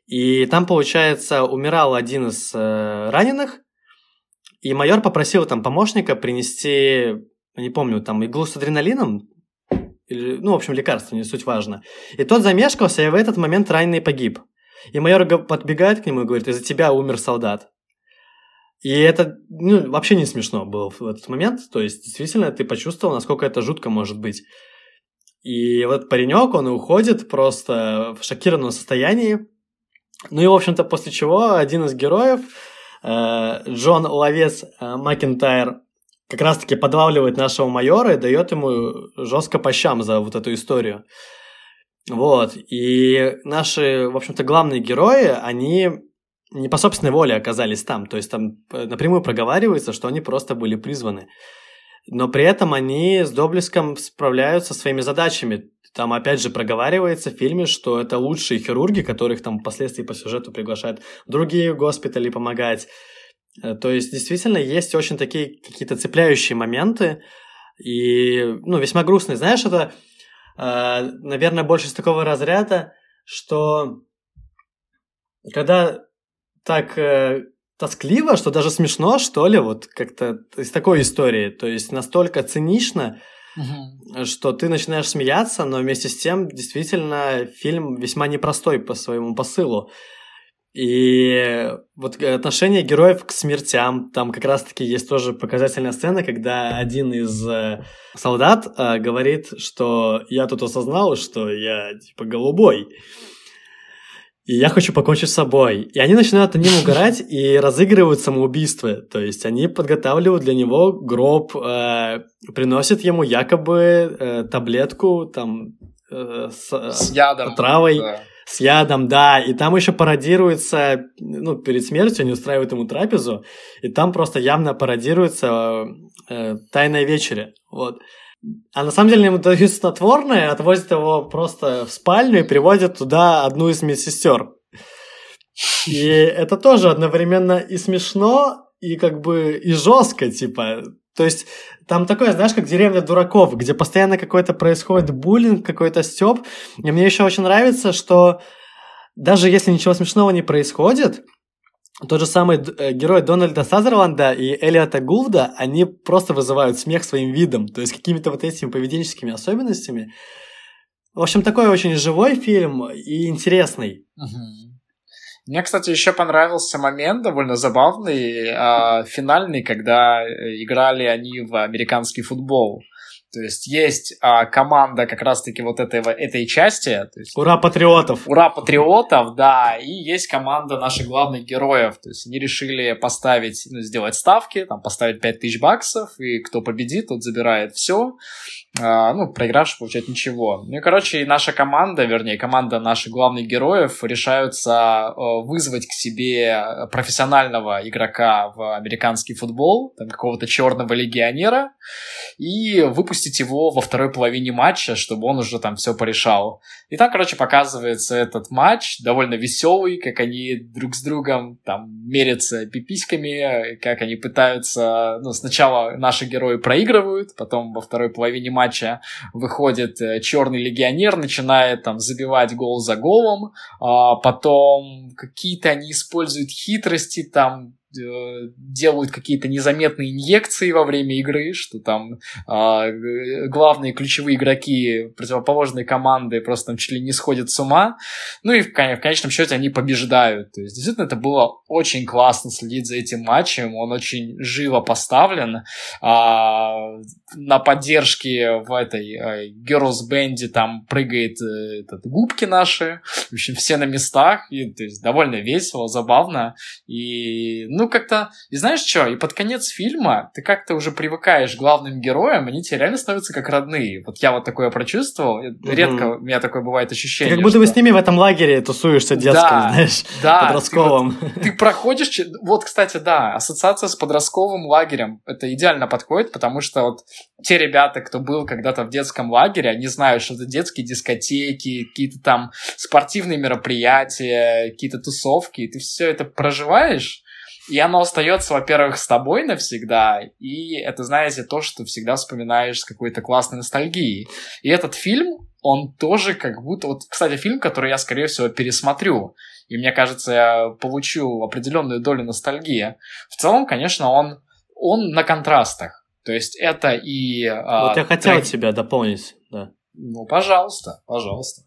И там, получается, умирал один из э, раненых, и майор попросил там помощника принести, не помню, там иглу с адреналином, или, ну, в общем, лекарство, не суть важно. И тот замешкался, и в этот момент раненый погиб. И майор подбегает к нему и говорит: «Из-за тебя умер солдат». И это, ну, вообще не смешно было в этот момент, то есть действительно ты почувствовал, насколько это жутко может быть. И вот паренек, он уходит просто в шокированном состоянии. Ну и, в общем-то, после чего один из героев, Джон Ловец Макентайр, как раз-таки подлавливает нашего майора и дает ему жестко по щам за вот эту историю. Вот, и наши, в общем-то, главные герои, они... не по собственной воле оказались там, то есть там напрямую проговаривается, что они просто были призваны. Но при этом они с доблеском справляются со своими задачами. Там опять же проговаривается в фильме, что это лучшие хирурги, которых там впоследствии по сюжету приглашают в другие госпитали помогать. То есть действительно есть очень такие какие-то цепляющие моменты и, ну, весьма грустные. Знаешь, это, наверное, больше из такого разряда, что когда... так э, тоскливо, что даже смешно, что ли, вот как-то из такой истории. То есть настолько цинично, угу, что ты начинаешь смеяться, но вместе с тем действительно фильм весьма непростой по своему посылу. И вот отношение героев к смертям, там как раз-таки есть тоже показательная сцена, когда один из э, солдат э, говорит, что я тут осознал, что я типа голубой, и я хочу покончить с собой. И они начинают над ним угорать и разыгрывают самоубийство. То есть они подготавливают для него гроб, э, приносят ему якобы э, таблетку там, э, с, э, с ядом, отравой. Да. С ядом, да, и там еще пародируется, ну, перед смертью они устраивают ему трапезу, и там просто явно пародируется э, «Тайная вечеря», вот. А на самом деле ему дают снотворное, отвозят его просто в спальню и приводят туда одну из медсестер. И это тоже одновременно и смешно, и как бы и жестко, типа... То есть там такое, знаешь, как деревня дураков, где постоянно какой-то происходит буллинг, какой-то стёб. И мне еще очень нравится, что даже если ничего смешного не происходит, тот же самый герой Дональда Сазерленда и Элиота Гулда, они просто вызывают смех своим видом, то есть какими-то вот этими поведенческими особенностями. В общем, такой очень живой фильм и интересный. Uh-huh. Мне, кстати, еще понравился момент довольно забавный, э, финальный, когда играли они в американский футбол. То есть есть э, команда как раз-таки вот этой, этой части. То есть, ура патриотов! Ура патриотов, да. И есть команда наших главных героев. То есть они решили поставить, ну, сделать ставки, там, поставить пять тысяч баксов, и кто победит, тот забирает все. Uh, ну, проигравший получать ничего. Ну и, короче, наша команда, вернее, команда наших главных героев решаются uh, вызвать к себе профессионального игрока в американский футбол, там, какого-то черного легионера, и выпустить его во второй половине матча, чтобы он уже там все порешал. И там, короче, показывается этот матч, довольно веселый, как они друг с другом там мерятся пиписьками, как они пытаются... Ну, сначала наши герои проигрывают, потом во второй половине матча матча выходит черный легионер, начинает там забивать гол за голом, а потом какие-то они используют хитрости, там делают какие-то незаметные инъекции во время игры, что там э, главные ключевые игроки противоположной команды просто там чуть ли не сходят с ума. Ну и в, в конечном счете они побеждают. То есть действительно это было очень классно следить за этим матчем. Он очень живо поставлен. Э, на поддержке в этой э, Girls Band там прыгает э, этот, губки наши. В общем, все на местах. И, то есть довольно весело, забавно. И ну, как-то, и знаешь что, и под конец фильма ты как-то уже привыкаешь к главным героям, они тебе реально становятся как родные. Вот я вот такое прочувствовал, mm-hmm. редко у меня такое бывает ощущение. Ты как будто что... бы с ними в этом лагере тусуешься детским, да, знаешь, да, подростковым. Ты, вот, ты проходишь, вот, кстати, да, ассоциация с подростковым лагерем, это идеально подходит, потому что вот те ребята, кто был когда-то в детском лагере, они знают, что это детские дискотеки, какие-то там спортивные мероприятия, какие-то тусовки, и ты все это проживаешь, и оно остается, во-первых, с тобой навсегда, и это, знаете, то, что всегда вспоминаешь с какой-то классной ностальгией. И этот фильм, он тоже как будто... Вот, кстати, фильм, который я, скорее всего, пересмотрю, и, мне кажется, я получу определенную долю ностальгии. В целом, конечно, он, он на контрастах. То есть это и... Вот а, я хотел трек... тебя дополнить, да. Ну, пожалуйста, пожалуйста,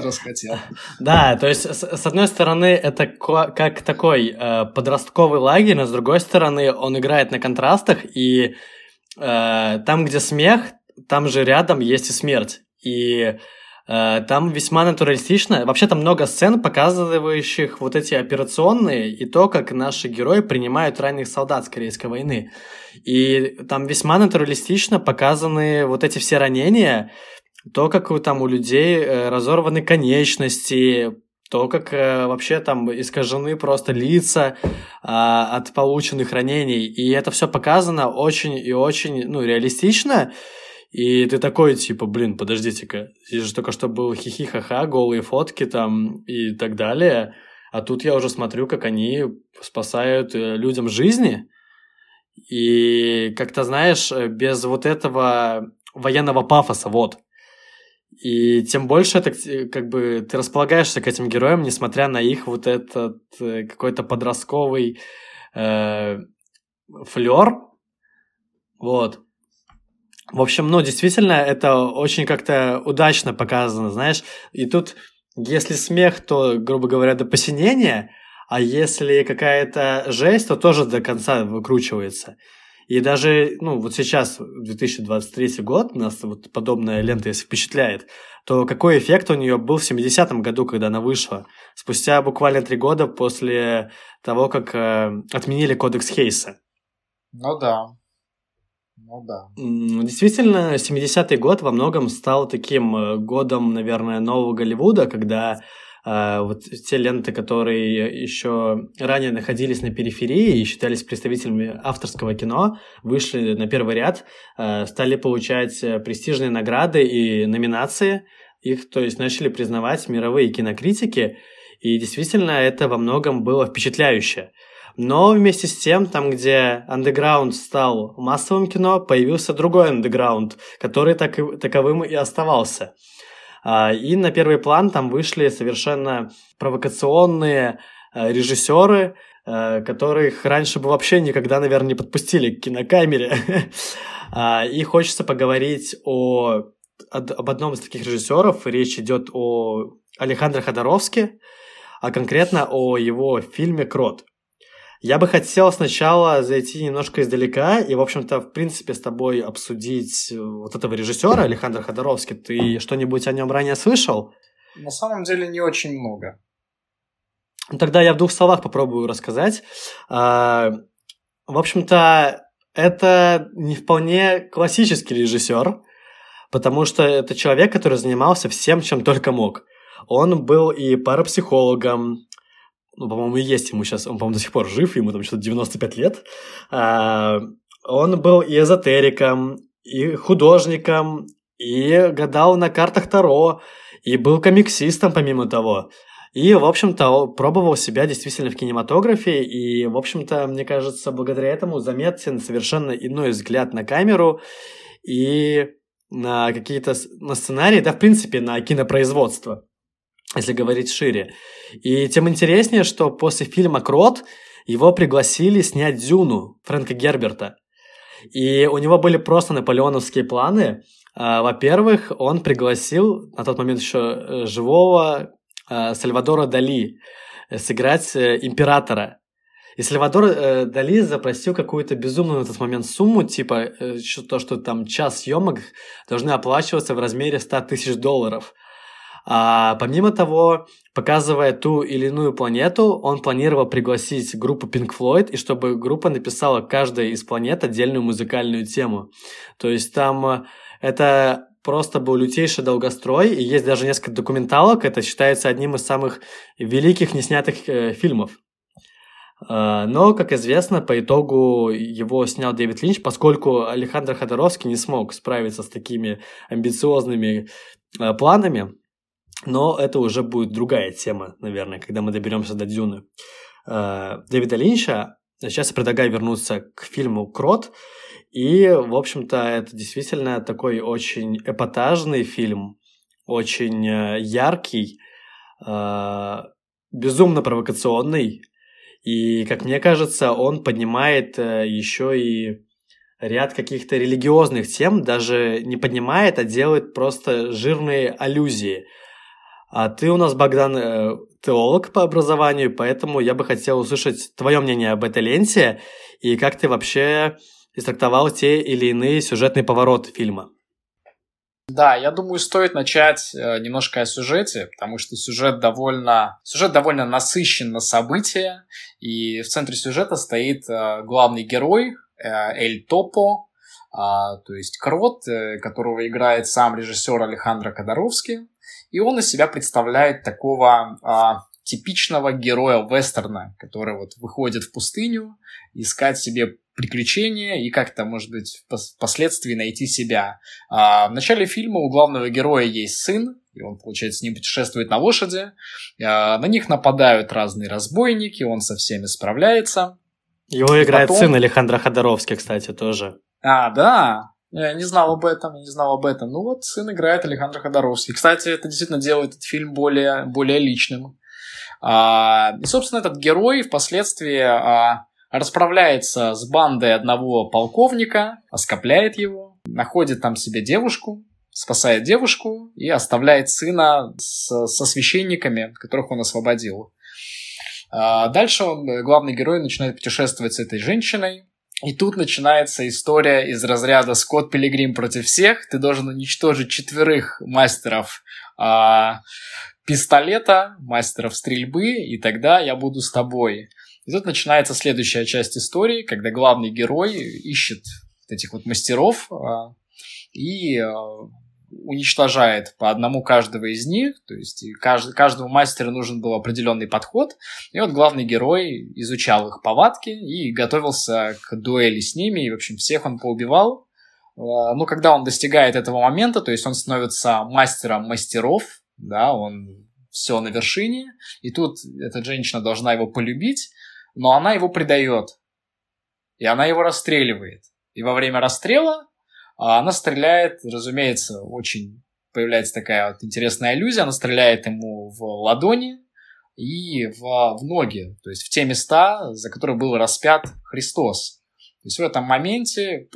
расхотел. Да, то есть, с, с одной стороны, это ко- как такой э, подростковый лагерь, но с другой стороны, он играет на контрастах, и э, там, где смех, там же рядом есть и смерть. И э, там весьма натуралистично, вообще там много сцен, показывающих вот эти операционные и то, как наши герои принимают раненых солдат с Корейской войны. И там весьма натуралистично показаны вот эти все ранения, то, как там у людей разорваны конечности, то, как э, вообще там искажены просто лица э, от полученных ранений. И это все показано очень и очень, ну, реалистично. И ты такой, типа, блин, подождите-ка, здесь же только что был хихи-ха-ха, голые фотки там и так далее. А тут я уже смотрю, как они спасают людям жизни. И как-то, знаешь, без вот этого военного пафоса, вот. И тем больше это, как бы, ты располагаешься к этим героям, несмотря на их вот этот э, какой-то подростковый э, флёр. Вот. В общем, ну, действительно, это очень как-то удачно показано, знаешь. И тут, если смех, то, грубо говоря, до посинения, А если какая-то жесть, то тоже до конца выкручивается. И даже, ну, вот сейчас, две тысячи двадцать третий год, нас вот подобная лента, если впечатляет, то какой эффект у нее был в семидесятом году, когда она вышла? Спустя буквально три года после того, как э, отменили кодекс Хейса. Ну да. Ну да. Действительно, семидесятый год во многом стал таким годом, наверное, Нового Голливуда, когда... А вот те ленты, которые еще ранее находились на периферии и считались представителями авторского кино, вышли на первый ряд, стали получать престижные награды и номинации. Их, то есть, начали признавать мировые кинокритики, и действительно это во многом было впечатляюще. Но вместе с тем, там, где андеграунд стал массовым кино, появился другой андеграунд, который так и, таковым и оставался. И на первый план там вышли совершенно провокационные режиссеры, которых раньше бы вообще никогда, наверное, не подпустили к кинокамере. И хочется поговорить о, об одном из таких режиссеров. Речь идет о Алехандро Ходоровске, а конкретно о его фильме «Крот». Я бы хотел сначала зайти немножко издалека и, в общем-то, в принципе, с тобой обсудить вот этого режиссера Алехандро Ходоровский. Ты что-нибудь о нем ранее слышал? На самом деле не очень много. Тогда я в двух словах попробую рассказать. В общем-то, это не вполне классический режиссер, потому что это человек, который занимался всем, чем только мог. Он был и парапсихологом. Ну, по-моему, и есть ему сейчас, он, по-моему, до сих пор жив, ему там что-то девяносто пять лет. А, он был и эзотериком, и художником, и гадал на картах Таро, и был комиксистом, помимо того. И, в общем-то, пробовал себя действительно в кинематографе, и, в общем-то, мне кажется, благодаря этому заметен совершенно иной взгляд на камеру и на какие-то, на сценарии, да, в принципе, на кинопроизводство, если говорить шире. И тем интереснее, что после фильма «Крот» его пригласили снять «Дюну» Фрэнка Герберта. И у него были просто наполеоновские планы. Во-первых, он пригласил на тот момент еще живого Сальвадора Дали сыграть императора. И Сальвадор Дали запросил какую-то безумную на тот момент сумму, типа то, что там час съемок должны оплачиваться в размере сто тысяч долларов. А помимо того, показывая ту или иную планету, он планировал пригласить группу Pink Floyd, и чтобы группа написала каждая из планет отдельную музыкальную тему. То есть там это просто был лютейший долгострой, и есть даже несколько документалок, это считается одним из самых великих неснятых э, фильмов. Э, но, как известно, по итогу его снял Дэвид Линч, поскольку Алехандро Ходоровский не смог справиться с такими амбициозными э, планами. Но это уже будет другая тема, наверное, когда мы доберемся до «Дюны» Дэвида Линча. Сейчас я предлагаю вернуться к фильму «Крот». И, в общем-то, это действительно такой очень эпатажный фильм, очень яркий, безумно провокационный. И, как мне кажется, он поднимает еще и ряд каких-то религиозных тем, даже не поднимает, а делает просто жирные аллюзии. А ты у нас, Богдан, теолог по образованию, поэтому я бы хотел услышать твое мнение об этой ленте и как ты вообще истрактовал те или иные сюжетные повороты фильма. Да, я думаю, стоит начать немножко о сюжете, потому что сюжет довольно, сюжет довольно насыщен на события, и в центре сюжета стоит главный герой Эль Топо, то есть Крот, которого играет сам режиссер Алехандро Ходоровский. И он из себя представляет такого а, типичного героя вестерна, который вот выходит в пустыню, искать себе приключения и как-то, может быть, впоследствии найти себя. А, в начале фильма у главного героя есть сын, и он, получается, с ним путешествует на лошади. А, на них нападают разные разбойники, он со всеми справляется. Его играет потом... сын Алехандро Ходоровский, кстати, тоже. А, да. Я не знал об этом, я не знал об этом. Ну вот, сын играет Алехандро Ходоровский. Кстати, это действительно делает этот фильм более, более личным. А, и, собственно, этот герой впоследствии а, расправляется с бандой одного полковника, оскопляет его, находит там себе девушку, спасает девушку и оставляет сына с, со священниками, которых он освободил. Дальше он, главный герой, начинает путешествовать с этой женщиной. И тут начинается история из разряда «Скотт Пилигрим против всех». Ты должен уничтожить четверых мастеров э, пистолета, мастеров стрельбы, и тогда я буду с тобой. И тут начинается следующая часть истории, когда главный герой ищет этих вот мастеров э, и э, уничтожает по одному каждого из них. То есть кажд- каждому мастеру нужен был определенный подход. И вот главный герой изучал их повадки и готовился к дуэли с ними. И, в общем, всех он поубивал. Но когда он достигает этого момента, то есть он становится мастером мастеров, да, он все на вершине. И тут эта женщина должна его полюбить, но она его предает. И она его расстреливает. И во время расстрела она стреляет, разумеется, очень появляется такая вот интересная иллюзия. Она стреляет ему в ладони и в, в ноги, то есть в те места, за которые был распят Христос. То есть в этом моменте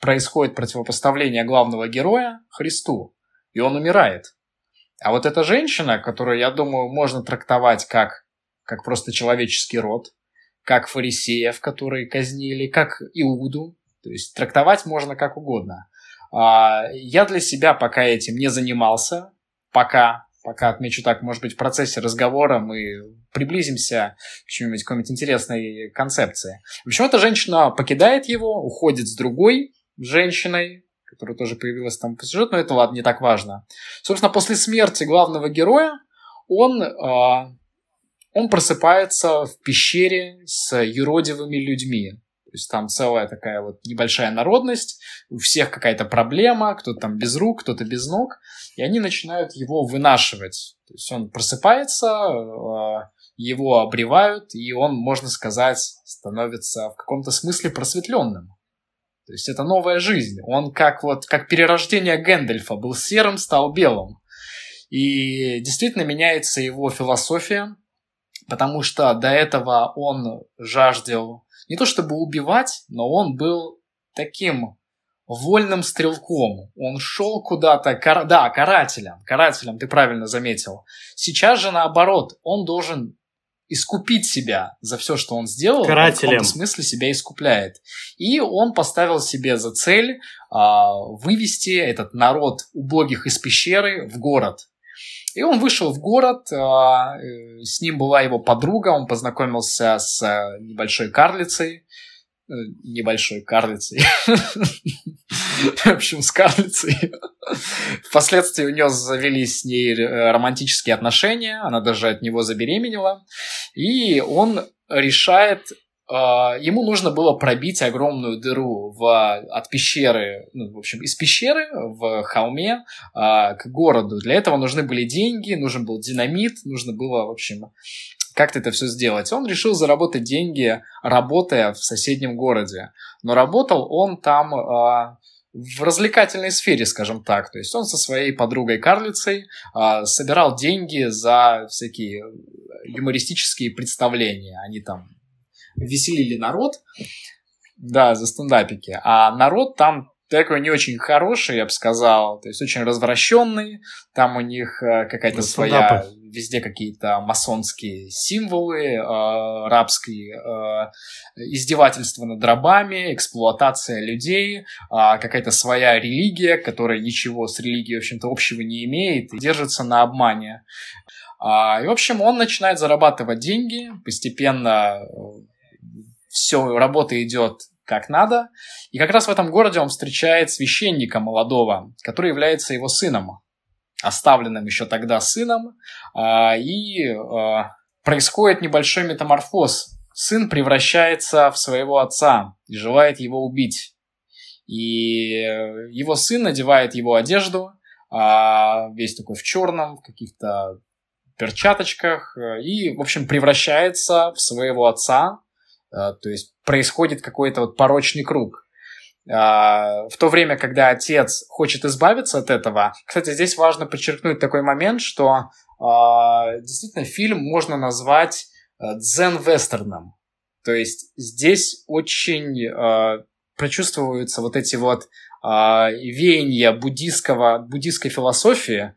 происходит противопоставление главного героя Христу, и он умирает. А вот эта женщина, которую, я думаю, можно трактовать как, как просто человеческий род, как фарисеев, которые казнили, как Иуду. То есть трактовать можно как угодно. Я для себя пока этим не занимался. Пока, пока отмечу так, может быть, в процессе разговора мы приблизимся к чему-нибудь, к какой-нибудь интересной концепции. В общем, эта женщина покидает его, уходит с другой женщиной, которая тоже появилась там по сюжету, но это, ладно, не так важно. Собственно, после смерти главного героя он, он просыпается в пещере с юродивыми людьми. То есть там целая такая вот небольшая народность, у всех какая-то проблема, кто-то там без рук, кто-то без ног, и они начинают его вынашивать. То есть он просыпается, его обревают, и он, можно сказать, становится в каком-то смысле просветленным. То есть это новая жизнь. Он как, вот, как перерождение Гэндальфа, был серым, стал белым. И действительно меняется его философия, потому что до этого он жаждел... Не то чтобы убивать, но он был таким вольным стрелком. Он шел куда-то... Кар... Да, карателем. Карателем, ты правильно заметил. Сейчас же наоборот. Он должен искупить себя за все, что он сделал. Карателем. Он в каком-то смысле себя искупляет. И он поставил себе за цель а, вывести этот народ убогих из пещеры в город. И он вышел в город, с ним была его подруга, он познакомился с небольшой карлицей, небольшой карлицей, в общем, с карлицей. Впоследствии у нее завелись с ней романтические отношения, она даже от него забеременела, и он решает... Ему нужно было пробить огромную дыру в, от пещеры, ну, в общем, из пещеры в холме а, к городу. Для этого нужны были деньги, нужен был динамит, нужно было, в общем, как-то это все сделать. Он решил заработать деньги, работая в соседнем городе. Но работал он там а, в развлекательной сфере, скажем так. То есть он со своей подругой-карлицей а, собирал деньги за всякие юмористические представления. Они там... веселили народ, да, за стендапики, а народ там такой не очень хороший, я бы сказал, то есть очень развращенный, там у них какая-то своя, везде какие-то масонские символы, э, рабские э, издевательства над рабами, эксплуатация людей, э, какая-то своя религия, которая ничего с религией, в общем-то, общего не имеет и держится на обмане. Э, и, в общем, он начинает зарабатывать деньги, постепенно... Все, работа идет как надо. И как раз в этом городе он встречает священника молодого, который является его сыном, оставленным еще тогда сыном. И происходит небольшой метаморфоз. Сын превращается в своего отца и желает его убить. И его сын надевает его одежду, весь такой в черном, в каких-то перчаточках. И, в общем, превращается в своего отца. То есть происходит какой-то вот порочный круг. В то время, когда отец хочет избавиться от этого... Кстати, здесь важно подчеркнуть такой момент, что действительно фильм можно назвать дзен-вестерном. То есть здесь очень прочувствуются вот эти вот веяния буддийского, буддийской философии,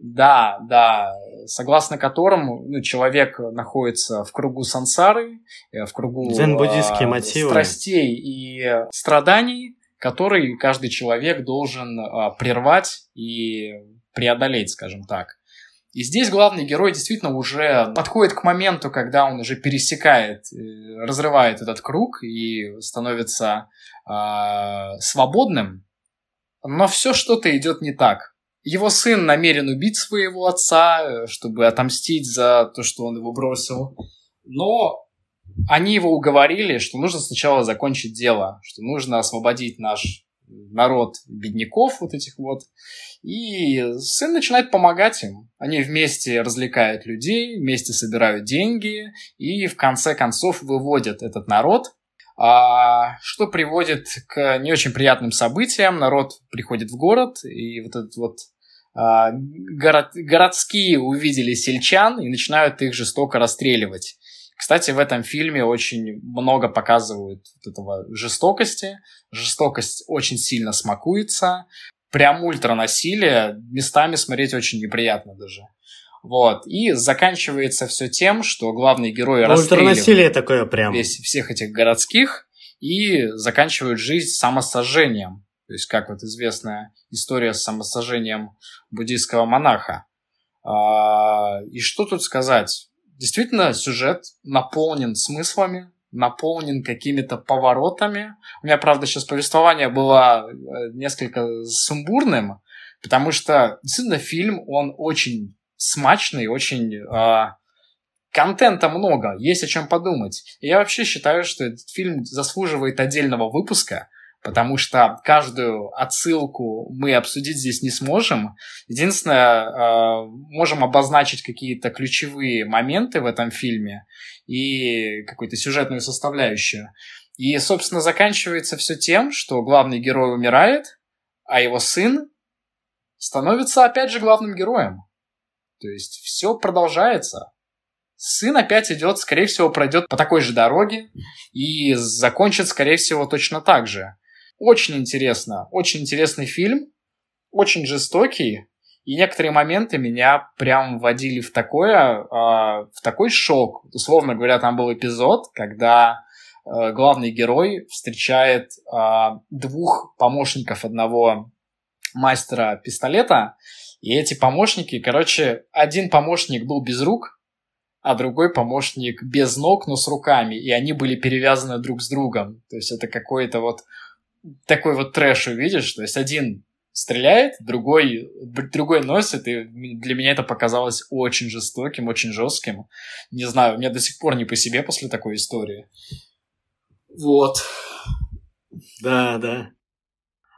Да, да, согласно которому, ну, человек находится в кругу сансары, в кругу дзен-буддистские мотивы, страстей и страданий, которые каждый человек должен прервать и преодолеть, скажем так. И здесь главный герой действительно уже подходит к моменту, когда он уже пересекает, разрывает этот круг и становится э, свободным. Но все что-то идет не так. Его сын намерен убить своего отца, чтобы отомстить за то, что он его бросил. Но они его уговорили, что нужно сначала закончить дело, что нужно освободить наш народ бедняков вот этих вот. И сын начинает помогать им. Они вместе развлекают людей, вместе собирают деньги и в конце концов выводят этот народ, что приводит к не очень приятным событиям. Народ приходит в город, и вот этот вот город, городские увидели сельчан и начинают их жестоко расстреливать. Кстати, в этом фильме очень много показывают вот этого жестокости. Жестокость очень сильно смакуется. Прям ультранасилие. Местами смотреть очень неприятно даже. Вот. И заканчивается все тем, что главный герой ну, расстреливает ультранасилие такое прям. Весь, всех этих городских и заканчивают жизнь самосожжением. То есть, как вот известная история с самосожжением буддийского монаха. А, и что тут сказать? Действительно, сюжет наполнен смыслами, наполнен какими-то поворотами. У меня, правда, сейчас повествование было несколько сумбурным, потому что, действительно, фильм, он очень смачный, очень... Э, контента много, есть о чем подумать. И я вообще считаю, что этот фильм заслуживает отдельного выпуска, потому что каждую отсылку мы обсудить здесь не сможем. Единственное, можем обозначить какие-то ключевые моменты в этом фильме и какую-то сюжетную составляющую. И, собственно, заканчивается все тем, что главный герой умирает, а его сын становится опять же главным героем. То есть все продолжается. Сын опять идет, скорее всего, пройдет по такой же дороге и закончит, скорее всего, точно так же. Очень интересно, очень интересный фильм, очень жестокий, и некоторые моменты меня прям вводили в такое, э, в такой шок. Условно говоря, там был эпизод, когда э, главный герой встречает э, двух помощников одного мастера пистолета, и эти помощники, короче, один помощник был без рук, а другой помощник без ног, но с руками, и они были перевязаны друг с другом. То есть это какой-то вот такой вот трэш увидишь, то есть один стреляет, другой, другой носит, и для меня это показалось очень жестоким, очень жестким. Не знаю, у меня до сих пор не по себе после такой истории. Вот. Да, да.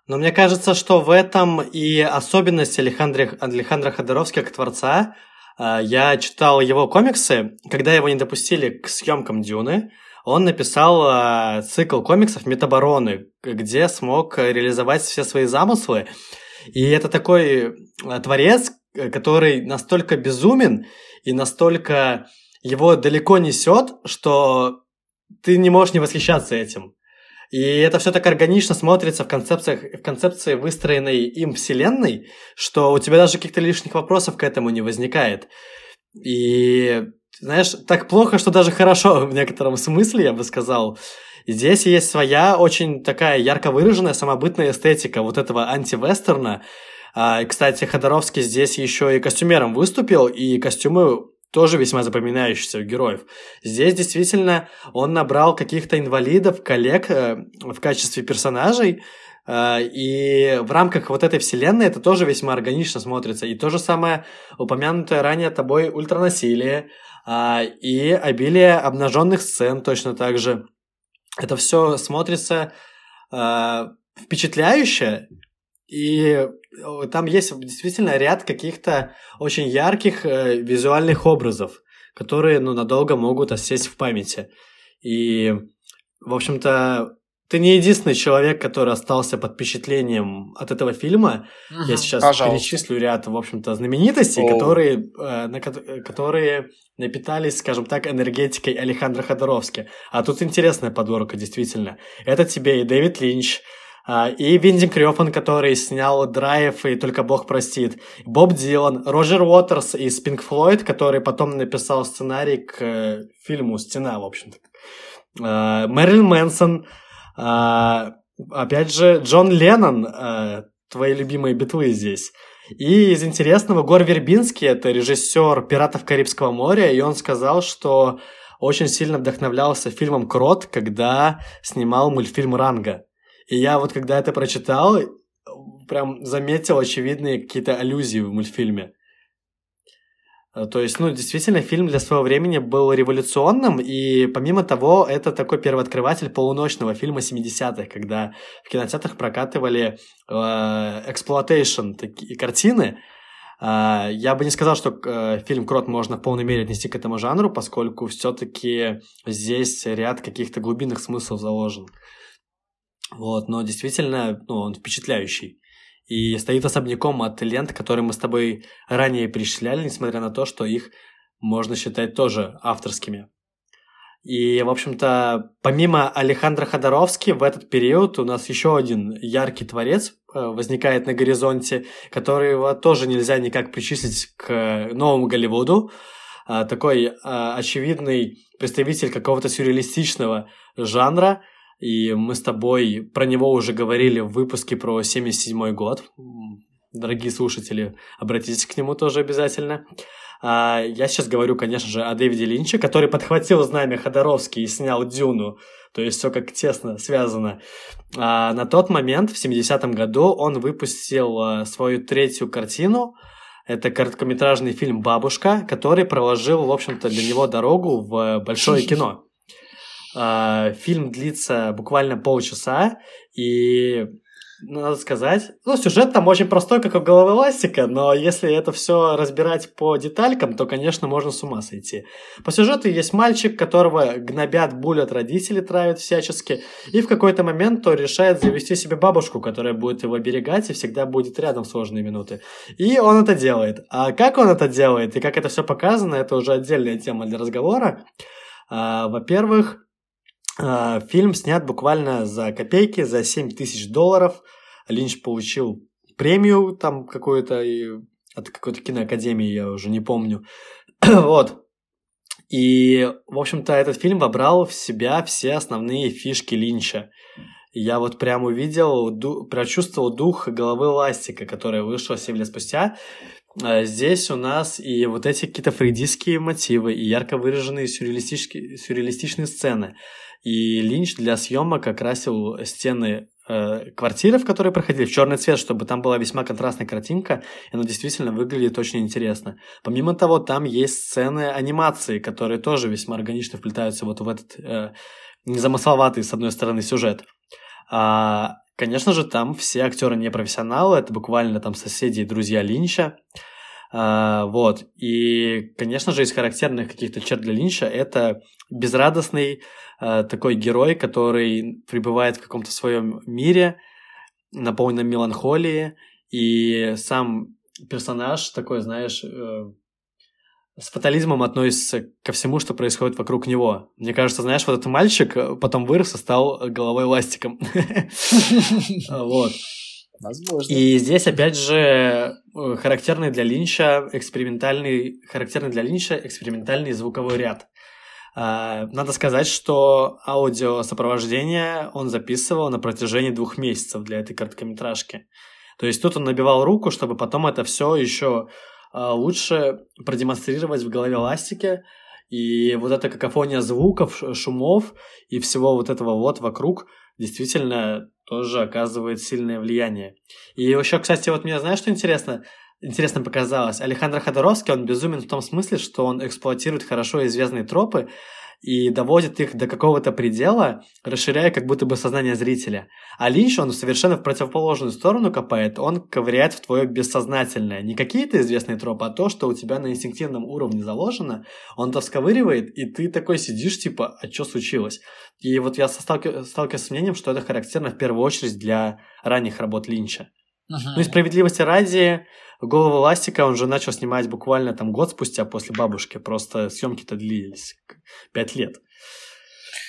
Но мне кажется, что в этом и особенность Алехандро, Алехандро Ходоровского как творца. Я читал его комиксы, когда его не допустили к съемкам «Дюны», он написал цикл комиксов «Метабароны», где смог реализовать все свои замыслы. И это такой творец, который настолько безумен и настолько его далеко несет, что ты не можешь не восхищаться этим. И это все так органично смотрится в концепциях, в концепции, выстроенной им вселенной, что у тебя даже каких-то лишних вопросов к этому не возникает. И, знаешь, так плохо, что даже хорошо в некотором смысле, я бы сказал. Здесь есть своя очень такая ярко выраженная самобытная эстетика вот этого антивестерна. А, кстати, Ходоровский здесь еще и костюмером выступил, и костюмы... тоже весьма запоминающийся у героев. Здесь действительно он набрал каких-то инвалидов, коллег э, в качестве персонажей, э, и в рамках вот этой вселенной это тоже весьма органично смотрится. И то же самое упомянутое ранее тобой ультранасилие э, и обилие обнаженных сцен точно так же. Это все смотрится э, впечатляюще, и там есть действительно ряд каких-то очень ярких э, визуальных образов, которые, ну, надолго могут осесть в памяти. И, в общем-то, ты не единственный человек, который остался под впечатлением от этого фильма. Угу, Я сейчас пожалуйста. перечислю ряд, в общем-то, знаменитостей, которые, э, на, которые напитались, скажем так, энергетикой Алехандро Ходоровски. А тут интересная подборка, действительно. Это тебе и Дэвид Линч, и Винди Криофан, который снял «Драйв» и «Только Бог простит», Боб Дилан, Роджер Уотерс из Pink Floyd, который потом написал сценарий к фильму «Стена», в общем-то, Мэрилин Мэнсон, опять же, Джон Леннон, твои любимые Битлы здесь. И из интересного, Гор Вербинский, это режиссер «Пиратов Карибского моря», и он сказал, что очень сильно вдохновлялся фильмом «Крот», когда снимал мультфильм «Ранго». И я вот, когда это прочитал, прям заметил очевидные какие-то аллюзии в мультфильме. То есть, ну, действительно, фильм для своего времени был революционным, и, помимо того, это такой первооткрыватель полуночного фильма семидесятых, когда в кинотеатрах прокатывали эксплуатейшн такие картины. Э, я бы не сказал, что э, фильм «Крот» можно в полной мере отнести к этому жанру, поскольку все-таки здесь ряд каких-то глубинных смыслов заложен. Вот, но действительно, ну, он впечатляющий. И стоит особняком от лент, которые мы с тобой ранее перечисляли, несмотря на то, что их можно считать тоже авторскими. И, в общем-то, помимо Алехандро Ходоровски, в этот период у нас еще один яркий творец возникает на горизонте, которого тоже нельзя никак причислить к новому Голливуду. Такой очевидный представитель какого-то сюрреалистичного жанра. И мы с тобой про него уже говорили в выпуске про семьдесят седьмой год. Дорогие слушатели, обратитесь к нему тоже обязательно. А я сейчас говорю, конечно же, о Дэвиде Линче, который подхватил знамя Ходоровский и снял «Дюну». То есть все как тесно связано. А на тот момент, в семидесятом году, он выпустил свою третью картину. Это короткометражный фильм «Бабушка», который проложил, в общем-то, для него дорогу в большое кино. Фильм длится буквально полчаса, и надо сказать, ну, сюжет там очень простой, как у «Головы ластика», но если это все разбирать по деталькам, то, конечно, можно с ума сойти. По сюжету есть мальчик, которого гнобят, булят, родители травят всячески, и в какой-то момент он решает завести себе бабушку, которая будет его оберегать и всегда будет рядом в сложные минуты. И он это делает. А как он это делает и как это все показано, это уже отдельная тема для разговора. А, во-первых, фильм снят буквально за копейки, за семь тысяч долларов. Линч получил премию там какую-то от какой-то киноакадемии, я уже не помню. Вот. И, в общем-то, этот фильм вобрал в себя все основные фишки Линча. Я вот прям увидел, ду- прочувствовал дух «Головы ластика», которая вышла семь лет спустя. Здесь у нас и вот эти какие-то фрейдистские мотивы, и ярко выраженные сюрреалистические, сюрреалистичные сцены. И Линч для съемок окрасил стены э, квартиры, в которой проходили, в черный цвет, чтобы там была весьма контрастная картинка, и она действительно выглядит очень интересно. Помимо того, там есть сцены анимации, которые тоже весьма органично вплетаются вот в этот э, незамысловатый, с одной стороны, сюжет. А, конечно же, там все актеры не профессионалы, это буквально там соседи и друзья Линча. А, вот. И, конечно же, из характерных каких-то черт для Линча это безрадостный э, такой герой, который пребывает в каком-то своем мире, наполненном меланхолии, и сам персонаж такой, знаешь, э, с фатализмом относится ко всему, что происходит вокруг него. Мне кажется, знаешь, вот этот мальчик потом вырос и стал головой ластиком. Вот. Возможно. И здесь, опять же, характерный для Линча экспериментальный, характерный для Линча экспериментальный звуковой ряд. Надо сказать, что аудиосопровождение он записывал на протяжении двух месяцев для этой короткометражки. То есть тут он набивал руку, чтобы потом это все еще лучше продемонстрировать в «Голове ластики». И вот эта какофония звуков, шумов и всего вот этого вот вокруг действительно тоже оказывает сильное влияние. И еще, кстати, вот мне, знаешь, что интересно? Интересно показалось. Алехандро Ходоровский, он безумен в том смысле, что он эксплуатирует хорошо известные тропы и доводит их до какого-то предела, расширяя как будто бы сознание зрителя. А Линч, он совершенно в противоположную сторону копает, он ковыряет в твое бессознательное. Не какие-то известные тропы, а то, что у тебя на инстинктивном уровне заложено, он то всковыривает, и ты такой сидишь, типа, а что случилось? И вот я сталкиваюсь с мнением, что это характерно в первую очередь для ранних работ Линча. Uh-huh. Ну и справедливости ради, «Голову ластика» он же начал снимать буквально там год спустя после «Бабушки». Просто съемки-то длились пять лет.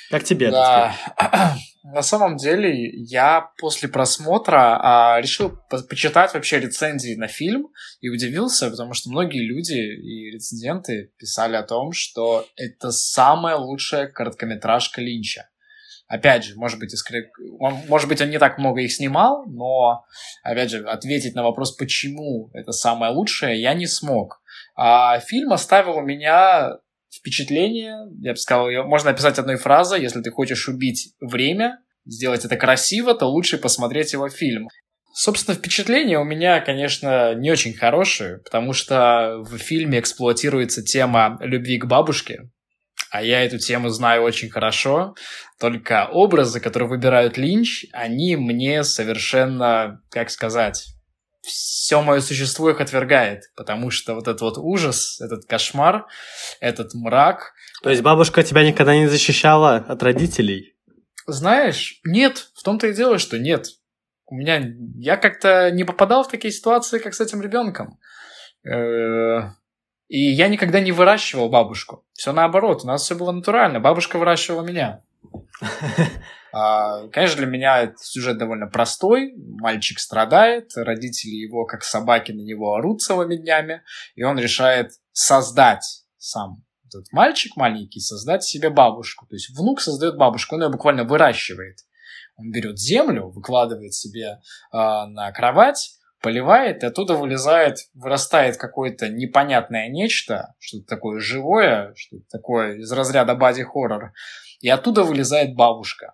Как тебе да. это? На самом деле, я после просмотра а, решил по- почитать вообще рецензии на фильм и удивился, потому что многие люди и рецензенты писали о том, что это самая лучшая короткометражка Линча. Опять же, может быть, искр... он, может быть, он не так много их снимал, но, опять же, ответить на вопрос, почему это самое лучшее, я не смог. А фильм оставил у меня... впечатление, я бы сказал, можно описать одной фразой: если ты хочешь убить время, сделать это красиво, то лучше посмотреть его фильм. Собственно, впечатления у меня, конечно, не очень хорошие, потому что в фильме эксплуатируется тема любви к бабушке, а я эту тему знаю очень хорошо, только образы, которые выбирают Линч, они мне совершенно, как сказать... все мое существо их отвергает, потому что вот этот вот ужас, этот кошмар, этот мрак... То есть бабушка тебя никогда не защищала от родителей? Знаешь, нет, в том-то и дело, что нет. У меня... Я как-то не попадал в такие ситуации, как с этим ребенком. И я никогда не выращивал бабушку. Все наоборот, у нас все было натурально. Бабушка выращивала меня. Конечно, для меня этот сюжет довольно простой. Мальчик страдает, родители его, как собаки, на него орут целыми днями, и он решает создать сам этот мальчик маленький, создать себе бабушку. То есть внук создает бабушку, он ее буквально выращивает. Он берет землю, выкладывает себе э, на кровать, поливает, и оттуда вылезает, вырастает какое-то непонятное нечто, что-то такое живое, что-то такое из разряда боди-хоррор, и оттуда вылезает бабушка.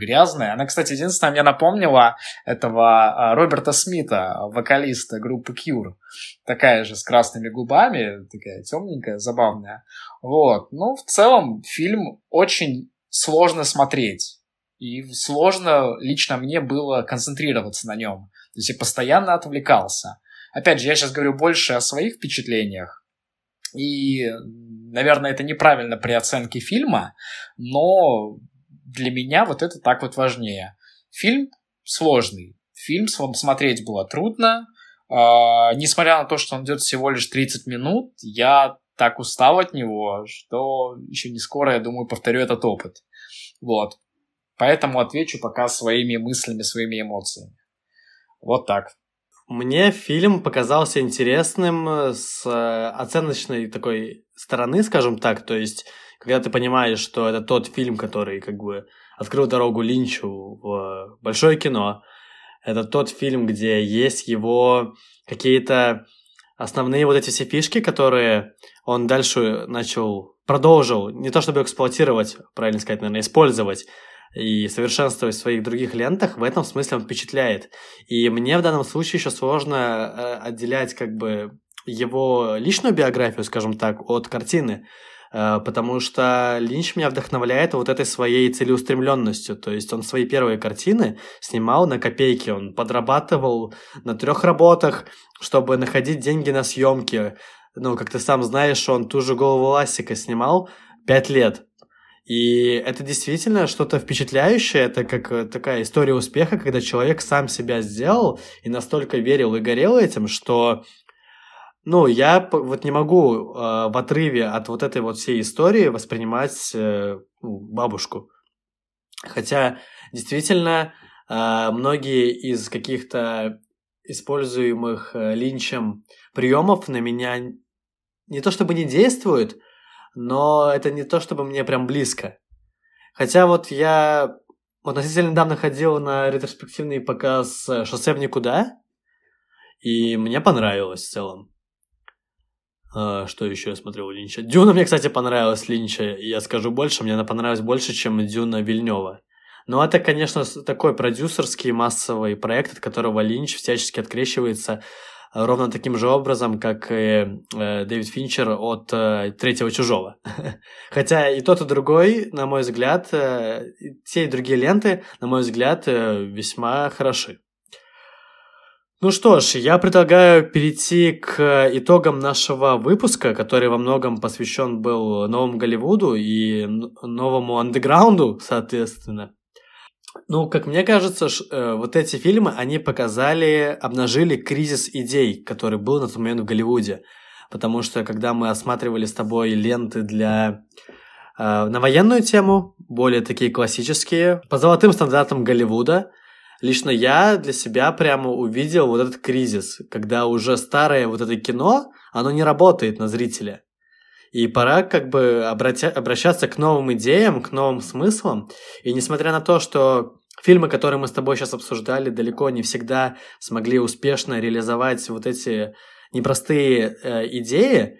Грязная. Она, кстати, единственное, мне напомнила этого Роберта Смита, вокалиста группы Cure. Такая же, с красными губами, такая темненькая, забавная. Вот. Ну, в целом, фильм очень сложно смотреть. И сложно лично мне было концентрироваться на нем. То есть я постоянно отвлекался. Опять же, я сейчас говорю больше о своих впечатлениях. И, наверное, это неправильно при оценке фильма, но... Для меня вот это так вот важнее. Фильм сложный. Фильм смотреть было трудно. Э, несмотря на то, что он идет всего лишь тридцать минут, я так устал от него, что еще не скоро, я думаю, повторю этот опыт. Вот. Поэтому отвечу пока своими мыслями, своими эмоциями. Вот так. Мне фильм показался интересным с оценочной такой стороны, скажем так. То есть... Когда ты понимаешь, что это тот фильм, который как бы открыл дорогу Линчу в большое кино, это тот фильм, где есть его какие-то основные вот эти все фишки, которые он дальше начал, продолжил, не то чтобы эксплуатировать, правильно сказать, наверное, использовать и совершенствовать в своих других лентах, в этом смысле он впечатляет. И мне в данном случае еще сложно отделять как бы его личную биографию, скажем так, от картины, потому что Линч меня вдохновляет вот этой своей целеустремленностью. То есть он свои первые картины снимал на копейки, он подрабатывал на трех работах, чтобы находить деньги на съемки. Ну, как ты сам знаешь, он ту же «Голову ластика» снимал пять лет. И это действительно что-то впечатляющее, это как такая история успеха, когда человек сам себя сделал и настолько верил и горел этим, что... Ну, я вот не могу э, в отрыве от вот этой вот всей истории воспринимать э, бабушку. Хотя, действительно, э, многие из каких-то используемых э, Линчем приемов на меня не то чтобы не действуют, но это не то чтобы мне прям близко. Хотя вот я относительно недавно ходил на ретроспективный показ «Шоссе в никуда», и мне понравилось в целом. Что еще я смотрел Линча? «Дюна» мне, кстати, понравилась Линча, и я скажу больше, мне она понравилась больше, чем «Дюна» Вильнёва. Но это, конечно, такой продюсерский массовый проект, от которого Линч всячески открещивается ровно таким же образом, как и Дэвид Финчер от «Третьего чужого». Хотя и тот, и другой, на мой взгляд, те и другие ленты, на мой взгляд, весьма хороши. Ну что ж, я предлагаю перейти к итогам нашего выпуска, который во многом посвящен был новому Голливуду и новому андеграунду, соответственно. Ну, как мне кажется, вот эти фильмы, они показали, обнажили кризис идей, который был на тот момент в Голливуде. Потому что, когда мы осматривали с тобой ленты для на военную тему, более такие классические, по золотым стандартам Голливуда. Лично я для себя прямо увидел вот этот кризис, когда уже старое вот это кино, оно не работает на зрителя. И пора как бы обратя- обращаться к новым идеям, к новым смыслам. И несмотря на то, что фильмы, которые мы с тобой сейчас обсуждали, далеко не всегда смогли успешно реализовать вот эти непростые э, идеи,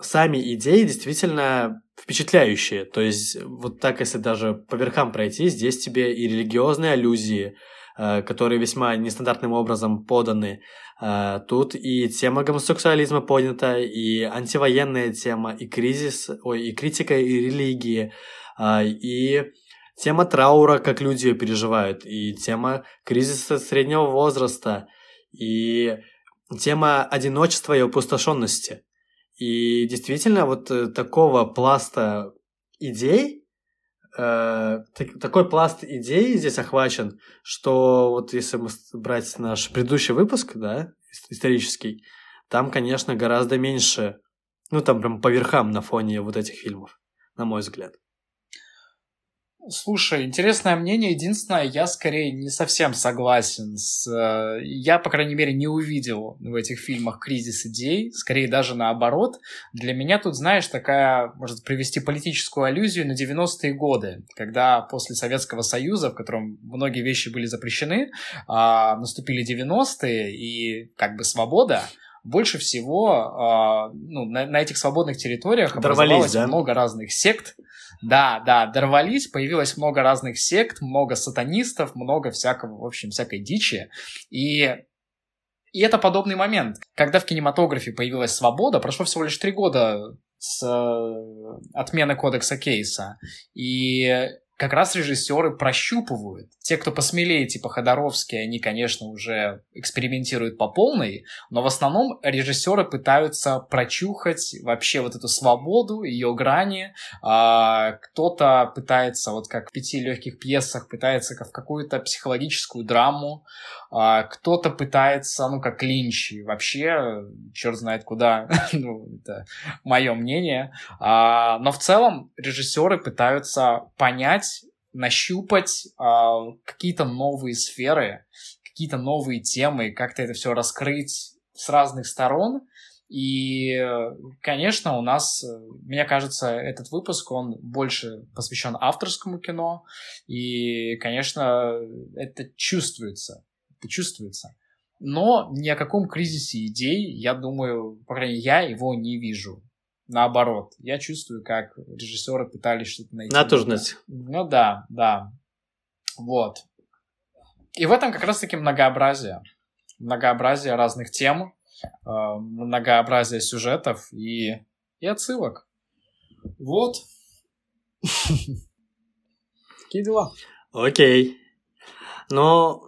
сами идеи действительно впечатляющие. То есть вот так, если даже по верхам пройти, здесь тебе и религиозные аллюзии, которые весьма нестандартным образом поданы. Тут и тема гомосексуализма поднята, и антивоенная тема, и кризис, ой, и критика, и религии, и тема траура, как люди ее переживают, и тема кризиса среднего возраста, и тема одиночества и опустошенности. И действительно, вот такого пласта идей, такой пласт идей здесь охвачен, что вот если мы брать наш предыдущий выпуск, да, исторический, там, конечно, гораздо меньше, ну, там прям по верхам на фоне вот этих фильмов, на мой взгляд. Слушай, интересное мнение, единственное, я скорее не совсем согласен с... Я, по крайней мере, не увидел в этих фильмах кризис идей, скорее даже наоборот. Для меня тут, знаешь, такая, может привести политическую аллюзию на девяностые годы, когда после Советского Союза, в котором многие вещи были запрещены, наступили девяностые и как бы свобода. Больше всего ну, на, на этих свободных территориях образовалось да? много разных сект. Да, да, дорвались, появилось много разных сект, много сатанистов, много всякого, в общем, всякой дичи. И, и это подобный момент. Когда в кинематографе появилась свобода, прошло всего лишь три года с отмены кодекса Кейса. И как раз режиссеры прощупывают. Те, кто посмелее, типа Ходоровский, они, конечно, уже экспериментируют по полной, но в основном режиссеры пытаются прочухать вообще вот эту свободу, ее грани. Кто-то пытается, вот как в «Пяти лёгких пьесах», пытается в какую-то психологическую драму. Кто-то пытается, ну, как Линч, вообще, черт знает куда, ну, это мое мнение. Но в целом режиссеры пытаются понять, нащупать э, какие-то новые сферы, какие-то новые темы, как-то это все раскрыть с разных сторон. И, конечно, у нас, мне кажется, этот выпуск, он больше посвящен авторскому кино. И, конечно, это чувствуется. Это чувствуется. Но ни о каком кризисе идей, я думаю, по крайней мере, я его не вижу. Наоборот, я чувствую, как режиссеры пытались что-то найти. Натужность. Ну да, да. Вот. И в этом как раз-таки многообразие. Многообразие разных тем, многообразие сюжетов и, и отсылок. Вот. Такие дела. Окей. Но...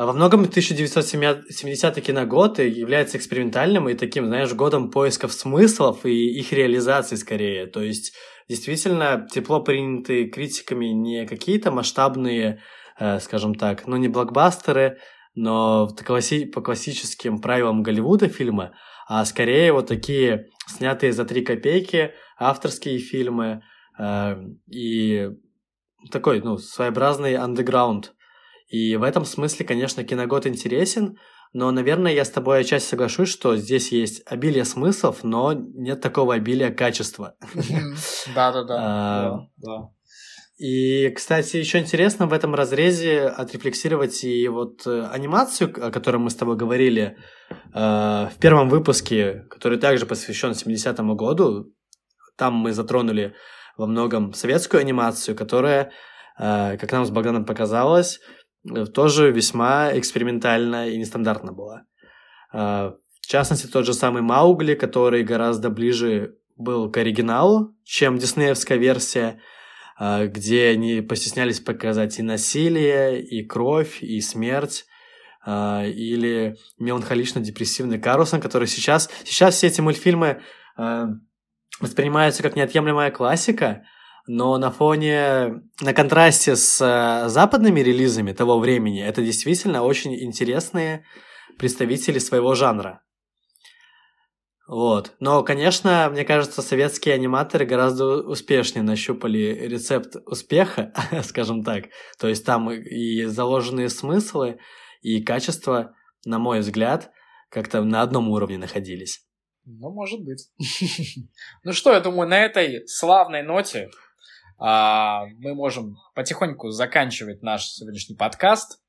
Во многом тысяча девятьсот семидесятый киногод является экспериментальным и таким, знаешь, годом поисков смыслов и их реализации скорее. То есть, действительно, тепло принятые критиками не какие-то масштабные, э, скажем так, ну не блокбастеры, но класси- по классическим правилам Голливуда фильмы, а скорее вот такие снятые за три копейки авторские фильмы э, и такой, ну, своеобразный андеграунд. И в этом смысле, конечно, киногод интересен, но, наверное, я с тобой отчасти соглашусь, что здесь есть обилие смыслов, но нет такого обилия качества. Да-да-да. И, кстати, еще интересно в этом разрезе отрефлексировать и вот анимацию, о которой мы с тобой говорили в первом выпуске, который также посвящен семидесятому году. Там мы затронули во многом советскую анимацию, которая, как нам с Богданом показалось, тоже весьма экспериментально и нестандартно было. В частности, тот же самый Маугли, который гораздо ближе был к оригиналу, чем диснеевская версия, где они постеснялись показать и насилие, и кровь, и смерть, или меланхолично-депрессивный Карлсон, который сейчас... Сейчас все эти мультфильмы воспринимаются как неотъемлемая классика, но на фоне, на контрасте с западными релизами того времени, это действительно очень интересные представители своего жанра. Вот. Но, конечно, мне кажется, советские аниматоры гораздо успешнее нащупали рецепт успеха, скажем так. То есть там и заложенные смыслы, и качество, на мой взгляд, как-то на одном уровне находились. Ну, может быть. Ну что, я думаю, на этой славной ноте мы можем потихоньку заканчивать наш сегодняшний подкаст.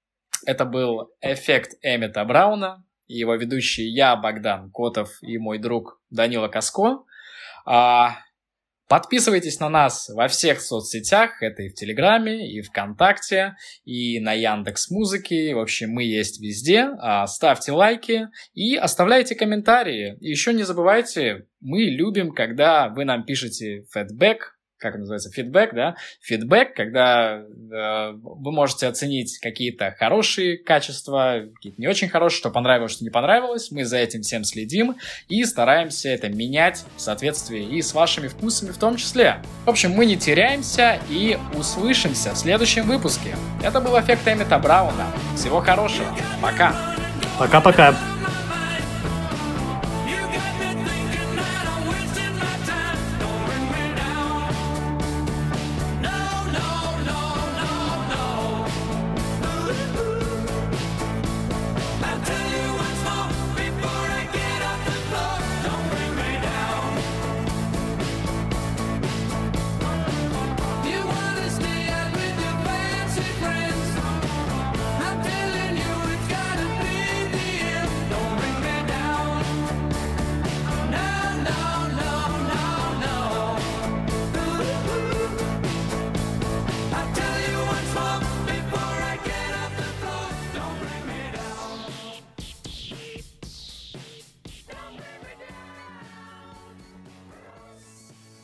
Это был «Эффект Эмметта Брауна». Его ведущий я, Богдан Котов, и мой друг Данила Коско. Подписывайтесь на нас во всех соцсетях. Это и в Телеграме, и ВКонтакте, и на Яндекс.Музыке. В общем, мы есть везде. Ставьте лайки и оставляйте комментарии. И еще не забывайте, мы любим, когда вы нам пишете фидбэк. Как называется, фидбэк, да? Фидбэк, когда э, вы можете оценить какие-то хорошие качества, какие-то не очень хорошие, что понравилось, что не понравилось. Мы за этим всем следим и стараемся это менять в соответствии и с вашими вкусами в том числе. В общем, мы не теряемся и услышимся в следующем выпуске. Это был «Эффект Эмметта Брауна». Всего хорошего. Пока. Пока-пока.